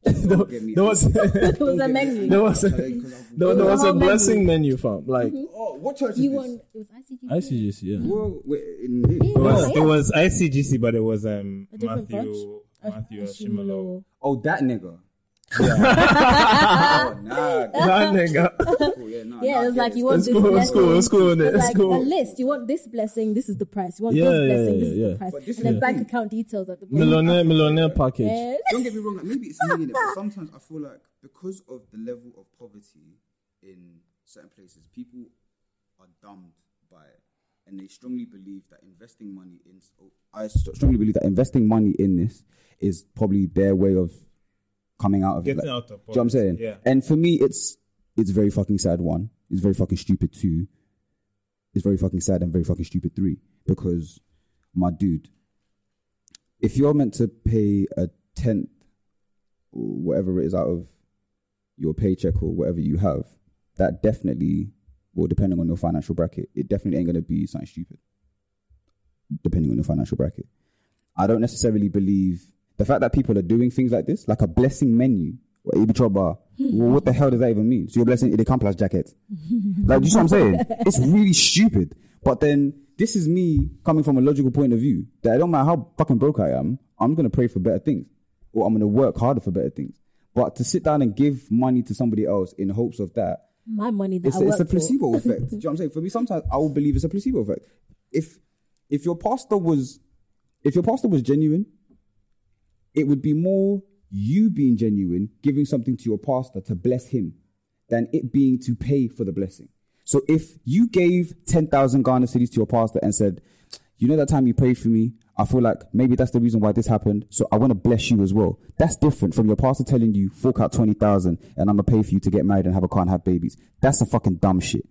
there, there was there was a menu. There was a, there, there was a blessing menu, menu fam. Like mm-hmm. oh, what church is you this? Won, it was I C G C. I C G C, yeah. Well, wait, in, in, it, was, yeah. it was I C G C, but it was um a Matthew Matthew Ashimolo. Oh, that nigga. Yeah. oh, nah, that nigga. Cool, yeah, nah, yeah nah, it was like you want this cool, blessing. Cool, it's cool, it's like cool. A list. You want this blessing. This is the price. You want yeah, this yeah, blessing. Yeah, this yeah. is the price. And yeah. then bank account details at the millionaire millionaire package. Yeah. Don't get me wrong. Maybe it's millionaire, but sometimes I feel like because of the level of poverty in certain places, people are dumbed by it, and they strongly believe that investing money in. Oh, I strongly believe that investing money in this is probably their way of. Coming out of Getting it, like, out of do you know what I'm saying? Yeah. And for me, it's it's very fucking sad. One, it's very fucking stupid. Two, it's very fucking sad and very fucking stupid. Three, because my dude, if you're meant to pay a tenth, or whatever it is out of your paycheck or whatever you have, that definitely, well, depending on your financial bracket, it definitely ain't gonna be something stupid. Depending on your financial bracket, I don't necessarily believe. The fact that people are doing things like this, like a blessing menu, or Ibichoba, what the hell does that even mean? So you're blessing, they can't plus jacket. Like, do you see what I'm saying? It's really stupid. But then, this is me coming from a logical point of view, that it don't matter how fucking broke I am, I'm going to pray for better things, or I'm going to work harder for better things. But to sit down and give money to somebody else in hopes of that, my money that it's, I a, it's a placebo effect. Do you know what I'm saying? For me, sometimes I will believe it's a placebo effect. If if your pastor was, if your pastor was genuine, it would be more you being genuine, giving something to your pastor to bless him, than it being to pay for the blessing. So if you gave ten thousand Ghana cedis to your pastor and said, you know that time you prayed for me, I feel like maybe that's the reason why this happened, so I want to bless you as well. That's different from your pastor telling you, fork out twenty thousand and I'm going to pay for you to get married and have a car and have babies. That's a fucking dumb shit.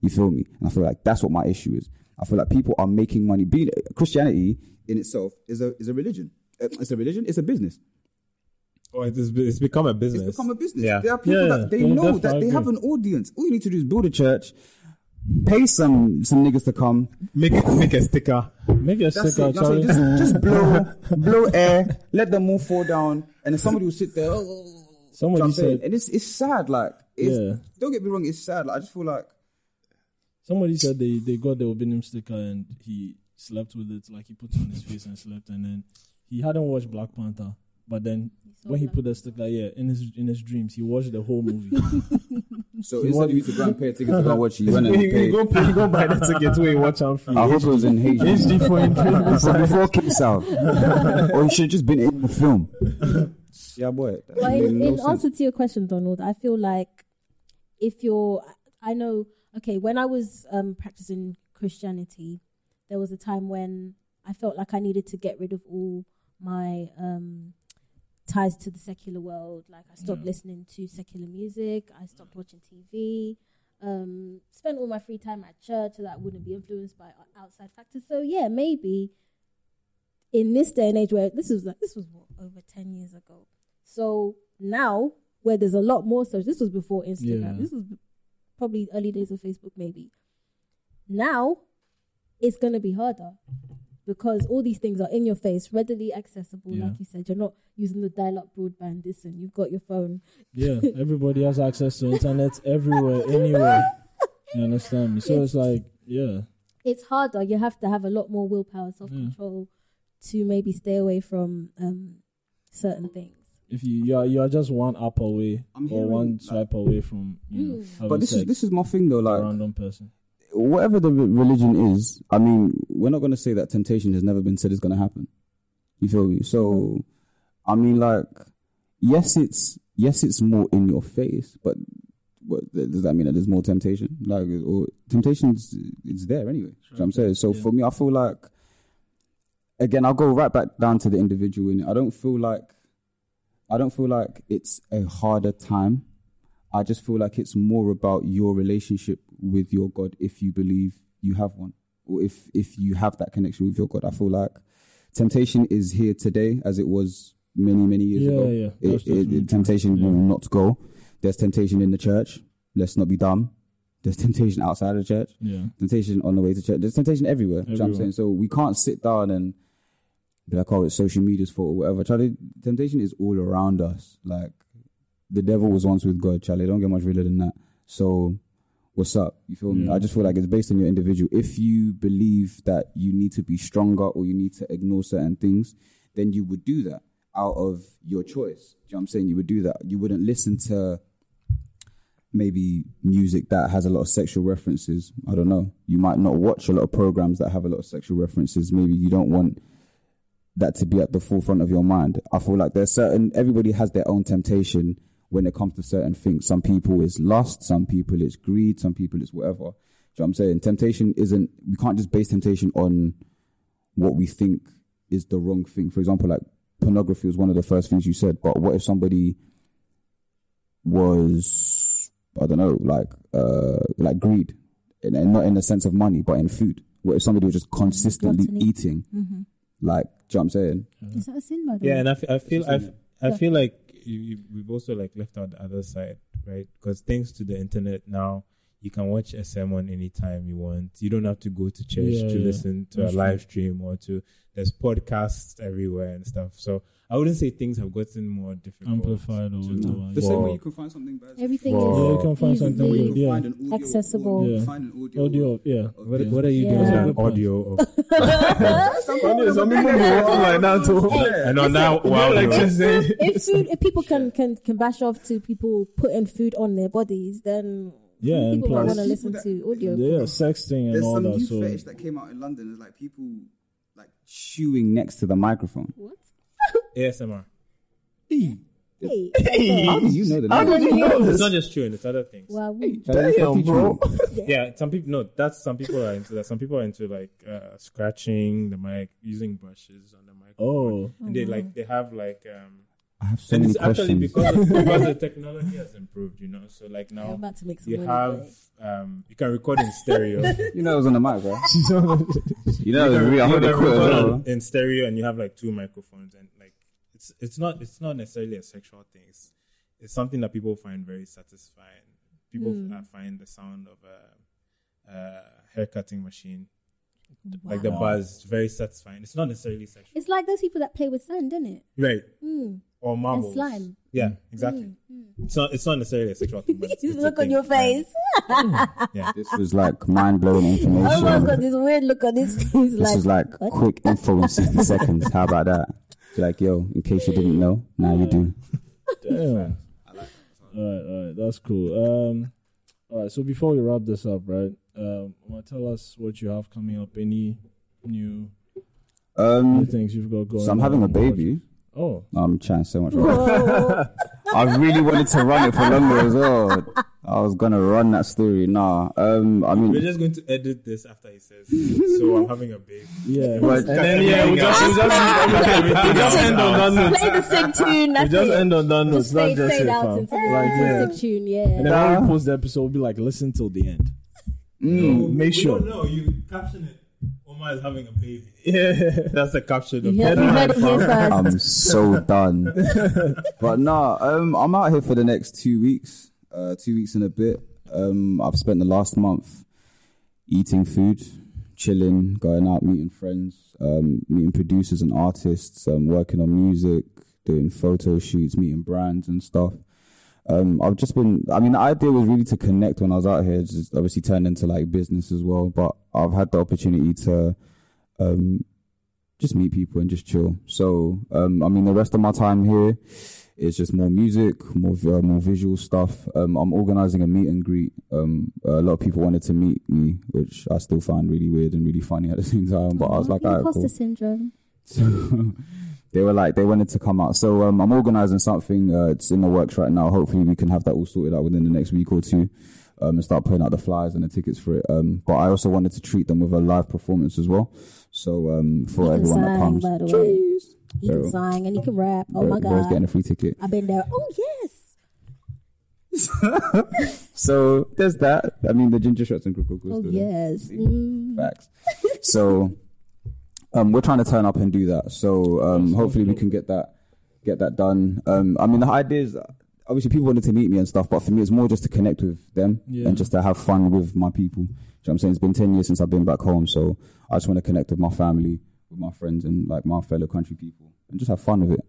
You feel me? And I feel like that's what my issue is. I feel like people are making money. Being Christianity in itself is a is a religion. It's a religion. It's a business. Oh, it is, it's become a business. It's become a business. Yeah. There are people yeah, that they yeah, know that they have an audience. All you need to do is build a church, pay some some niggas to come, make it, make a sticker, make a that's sticker. It, that's it. Just, just blow blow air, let the moon fall down, and then somebody will sit there. Somebody said, and it's it's sad. Like, it's, yeah. don't get me wrong, it's sad. Like, I just feel like somebody said they they got the Obinim sticker and he slept with it. Like, he put it on his face and slept, and then. He hadn't watched Black Panther, but then so when he put the sticker, yeah, in his in his dreams, he watched the whole movie. So he instead of you to go and pay a ticket to go watch it, you went and paid. You go, pay, you go buy the ticket to a watch and free. I hope it was in H D. H D for him. So before kicks out. Or he should have just been in the film. Yeah, boy. Well, in, no in answer to your question, Donald, I feel like if you're, I know, okay, when I was um, practicing Christianity, there was a time when I felt like I needed to get rid of all my um, ties to the secular world. Like, I stopped yeah. listening to secular music. I stopped watching T V. Um, spent all my free time at church so that I wouldn't be influenced by outside factors. So yeah, maybe in this day and age where this was like, this was what, over ten years ago. So now where there's a lot more search, this was before Instagram. Yeah. This was probably early days of Facebook, maybe. Now it's going to be harder because all these things are in your face, readily accessible. Yeah. Like you said, you're not using the dial-up broadband. Listen, you've got your phone. Yeah, everybody has access to internet everywhere, anywhere. You understand me? So it's, it's like, yeah. It's harder. You have to have a lot more willpower, self-control yeah. to maybe stay away from um, certain things. If you you are, you are just one app away I'm or one swipe like, away from, you know, mm. but this is this is my thing though, like random person. Whatever the religion is, I mean, we're not going to say that temptation has never been said is going to happen. You feel me? So, I mean, like, yes, it's yes, it's more in your face, but what, does that mean that there's more temptation? Like, or temptation's it's there anyway. Right. You know what I'm saying. So yeah. for me, I feel like, again, I'll go right back down to the individual in it. I don't feel like. I don't feel like it's a harder time. I just feel like it's more about your relationship with your God if you believe you have one, or if, if you have that connection with your God. I feel like temptation is here today as it was many, many years yeah, ago. Yeah, it, it, it, temptation yeah. will not go. There's temptation in the church. Let's not be dumb. There's temptation outside of the church. Yeah. Temptation on the way to church. There's temptation everywhere. You know what I'm saying? So we can't sit down and be like, oh, it's social media's fault or whatever. Charlie, temptation is all around us. Like, the devil was once with God, Charlie. Don't get much realer than that. So, what's up? You feel yeah. me? I just feel like it's based on your individual. If you believe that you need to be stronger or you need to ignore certain things, then you would do that out of your choice. Do you know what I'm saying? You would do that. You wouldn't listen to maybe music that has a lot of sexual references. I don't know. You might not watch a lot of programs that have a lot of sexual references. Maybe you don't want that to be at the forefront of your mind. I feel like there's certain, everybody has their own temptation when it comes to certain things. Some people it's lust, some people it's greed, some people it's whatever. Do you know what I'm saying? Temptation isn't, we can't just base temptation on what we think is the wrong thing. For example, like pornography was one of the first things you said, but what if somebody was, I don't know, like, uh, like greed, and, and not in the sense of money, but in food. What if somebody was just consistently eating? Mm-hmm. Like, do you know what I'm saying? Is that a sin, by the way? Yeah, and I, f- I feel I, f- I feel like you, you, we've also like left out the other side, right? Because thanks to the internet now, you can watch a sermon anytime you want. You don't have to go to church yeah, to yeah. listen to That's a live true. stream or to, there's podcasts everywhere and stuff. So I wouldn't say things have gotten more difficult. Amplified or whatever. The same way you can find something bad. Everything is yeah, you can find easily something you can yeah. find an audio accessible. Of, yeah. Find an audio. Audio, of, yeah. What, what are you yeah. doing with yeah. an audio of? Some people some people like now too. And on now, wow. If food, if people can can can bash off to people putting food on their bodies, then. Yeah, people and plus, want to listen that, to audio. Yeah, sexting and There's all that. There's some new so. fetish that came out in London. It's like people like chewing next to the microphone. What? A S M R. E. Hey. Hey. How do you know that? How do you know this? It's not just chewing; it's other things. Wow. Hey, damn, bro. yeah. yeah, some people. No, that's some people are into that. Some people are into like uh, scratching the mic, using brushes on the mic. Oh. And oh, they wow. like they have like. Um, I have so and many it's questions. Actually because, of, because the technology has improved, you know. So like now about to make some you have um, you can record in stereo. You know, it was on the mic, right? you know, you real, record, record in stereo, and you have like two microphones, and like it's it's not it's not necessarily a sexual thing. It's, it's something that people find very satisfying. People mm. find the sound of a, a haircutting machine. Wow. Like the buzz, very satisfying. It's not necessarily sexual. It's like those people that play with sand, isn't it? Right. Mm. Or marbles. And slime. Yeah, exactly. Mm. It's not. It's not necessarily a sexual thing. But you look on your face. yeah, this was like mind-blowing information. Oh my God, this weird look on his face. This like, is like what? Quick info in sixty seconds. How about that? You're like, yo, in case you didn't know, now you do. Damn. I like that. All right, all right, that's cool. Um, all right, so before we wrap this up, right? Um, tell us what you have coming up. Any new um, things you've got going on? So I'm having a baby. Oh, I'm trying so much. I really wanted to run it for longer as well. I was gonna run that story. Nah, um, I mean, we're just going to edit this after he says. So I'm having a baby. Yeah, but and then yeah, we just we just end on that. Play the sing tune. We just end on that. It's not just it. Like yeah, tune. Yeah. And then when we post the episode, we'll be like, listen till the end. Mm, no, make we sure. No, you caption it. Omar is having a baby. Yeah, that's the caption. Of yeah, the I'm so done. But nah, um, I'm out here for the next two weeks. Uh, two weeks and a bit. Um, I've spent the last month eating food, chilling, going out, meeting friends, um, meeting producers and artists, um, working on music, doing photo shoots, meeting brands and stuff. Um, I've just been, I mean, the idea was really to connect when I was out here. It's just obviously turned into like business as well, but I've had the opportunity to um, just meet people and just chill. So, um, I mean, the rest of my time here is just more music, more uh, more visual stuff. Um, I'm organizing a meet and greet. Um, a lot of people wanted to meet me, which I still find really weird and really funny at the same time, but oh, I was like, imposter all right, cool. syndrome. So, They were like, they wanted to come out. So um, I'm organising something. Uh, it's in the works right now. Hopefully we can have that all sorted out within the next week or two um, and start putting out the flyers and the tickets for it. Um, but I also wanted to treat them with a live performance as well. So um, for everyone that comes. By the way. He can sing and he can rap. Oh, my God. He's getting a free ticket. I've been there. Oh, yes. So there's that. I mean, the ginger shots and group. Oh, yes. Mm. Facts. So... Um, we're trying to turn up and do that, so um, hopefully we can get that get that done. Um, I mean, the idea is obviously people wanted to meet me and stuff, but for me, it's more just to connect with them yeah. and just to have fun with my people. Do you know what I'm saying? It's been ten years since I've been back home, so I just want to connect with my family, with my friends, and like my fellow country people, and just have fun with it.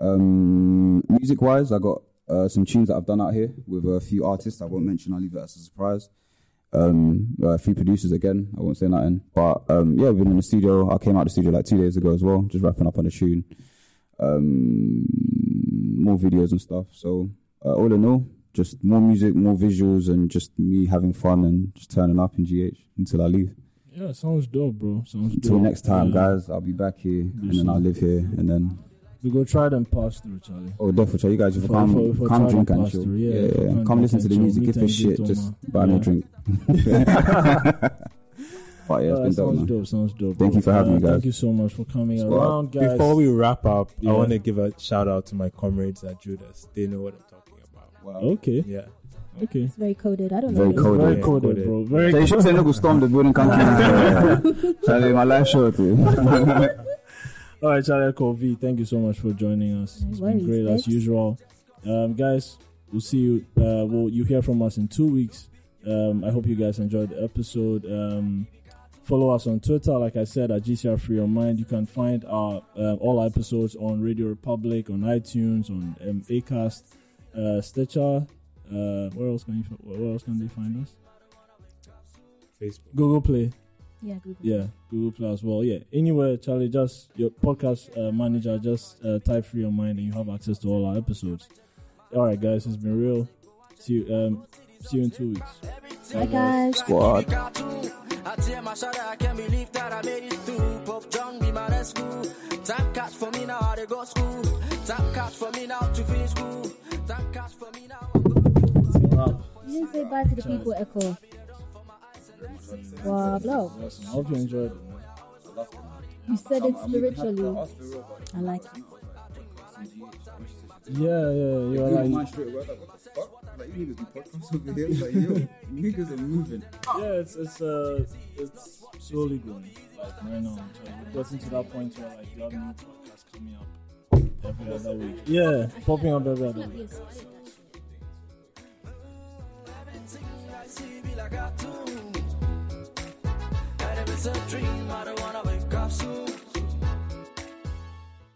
Um, music-wise, I got uh, some tunes that I've done out here with a few artists. I won't mention; I'll leave it as a surprise. Um, a few producers again, I won't say nothing, but um, yeah, we've been in the studio. I came out of the studio like two days ago as well, just wrapping up on a tune, um, more videos and stuff. So, uh, all in all, just more music, more visuals, and just me having fun and just turning up in G H until I leave. Yeah, sounds dope, bro. Sounds until dope. Next time, yeah. guys, I'll be back here you and see. Then I'll live here and then. We go try them pass through, Charlie. Oh, definitely, Charlie. You guys, just for, come, for, for come drink and chill. Through, yeah, yeah, yeah. Come, come listen to the music. Give a shit. Just buy me a drink. But yeah, it's been dope, sounds man. dope. Sounds dope. Thank bro. you for having uh, me, guys. Thank you so much for coming so, around, guys. Before we wrap up, yeah. I want to give a shout out to my comrades at Judas. They know what I'm talking about. Wow. Okay. Yeah. Okay. It's very coded. I don't very know. Coded. Very yeah, coded, coded, bro. Very. So you should say, "Look, storm the building country." Charlie, my life short. All right, Charlie Vee, thank you so much for joining us. It's been great as usual. Um, guys, we'll see you. Uh, well, you hear from us in two weeks. Um, I hope you guys enjoyed the episode. Um, follow us on Twitter, like I said, at G C R Free Your Mind. You can find our uh, all our episodes on Radio Republic, on iTunes, on um, ACast, uh, Stitcher. Uh, where else can you? Where else can they find us? Facebook, Google Play. Yeah, Google. Yeah, Google Play as well. Yeah, anywhere, Charlie, just your podcast uh, manager, just uh, type Free Your Mind and you have access to all our episodes. All right, guys, it's been real. See you, um, see you in two weeks. Bye, guys. Squad. I tear my shoulder, I can't believe that I made it through. Pop John be my school. Time catch for me now, I go school. Time catch for me now to finish school. Time catch for me now. You didn't say bye to the people, Echo. Wow, blow. Awesome. I hope you enjoyed it. You said it spiritually. I like it. Yeah, yeah, you are like. Like you niggas do podcasts over here. Like yo, niggas are moving. Yeah, it's it's uh it's slowly growing. Like right now, it gotten to that point where like you have new podcasts coming up every other week. Yeah, popping up every other week. It's a dream, I don't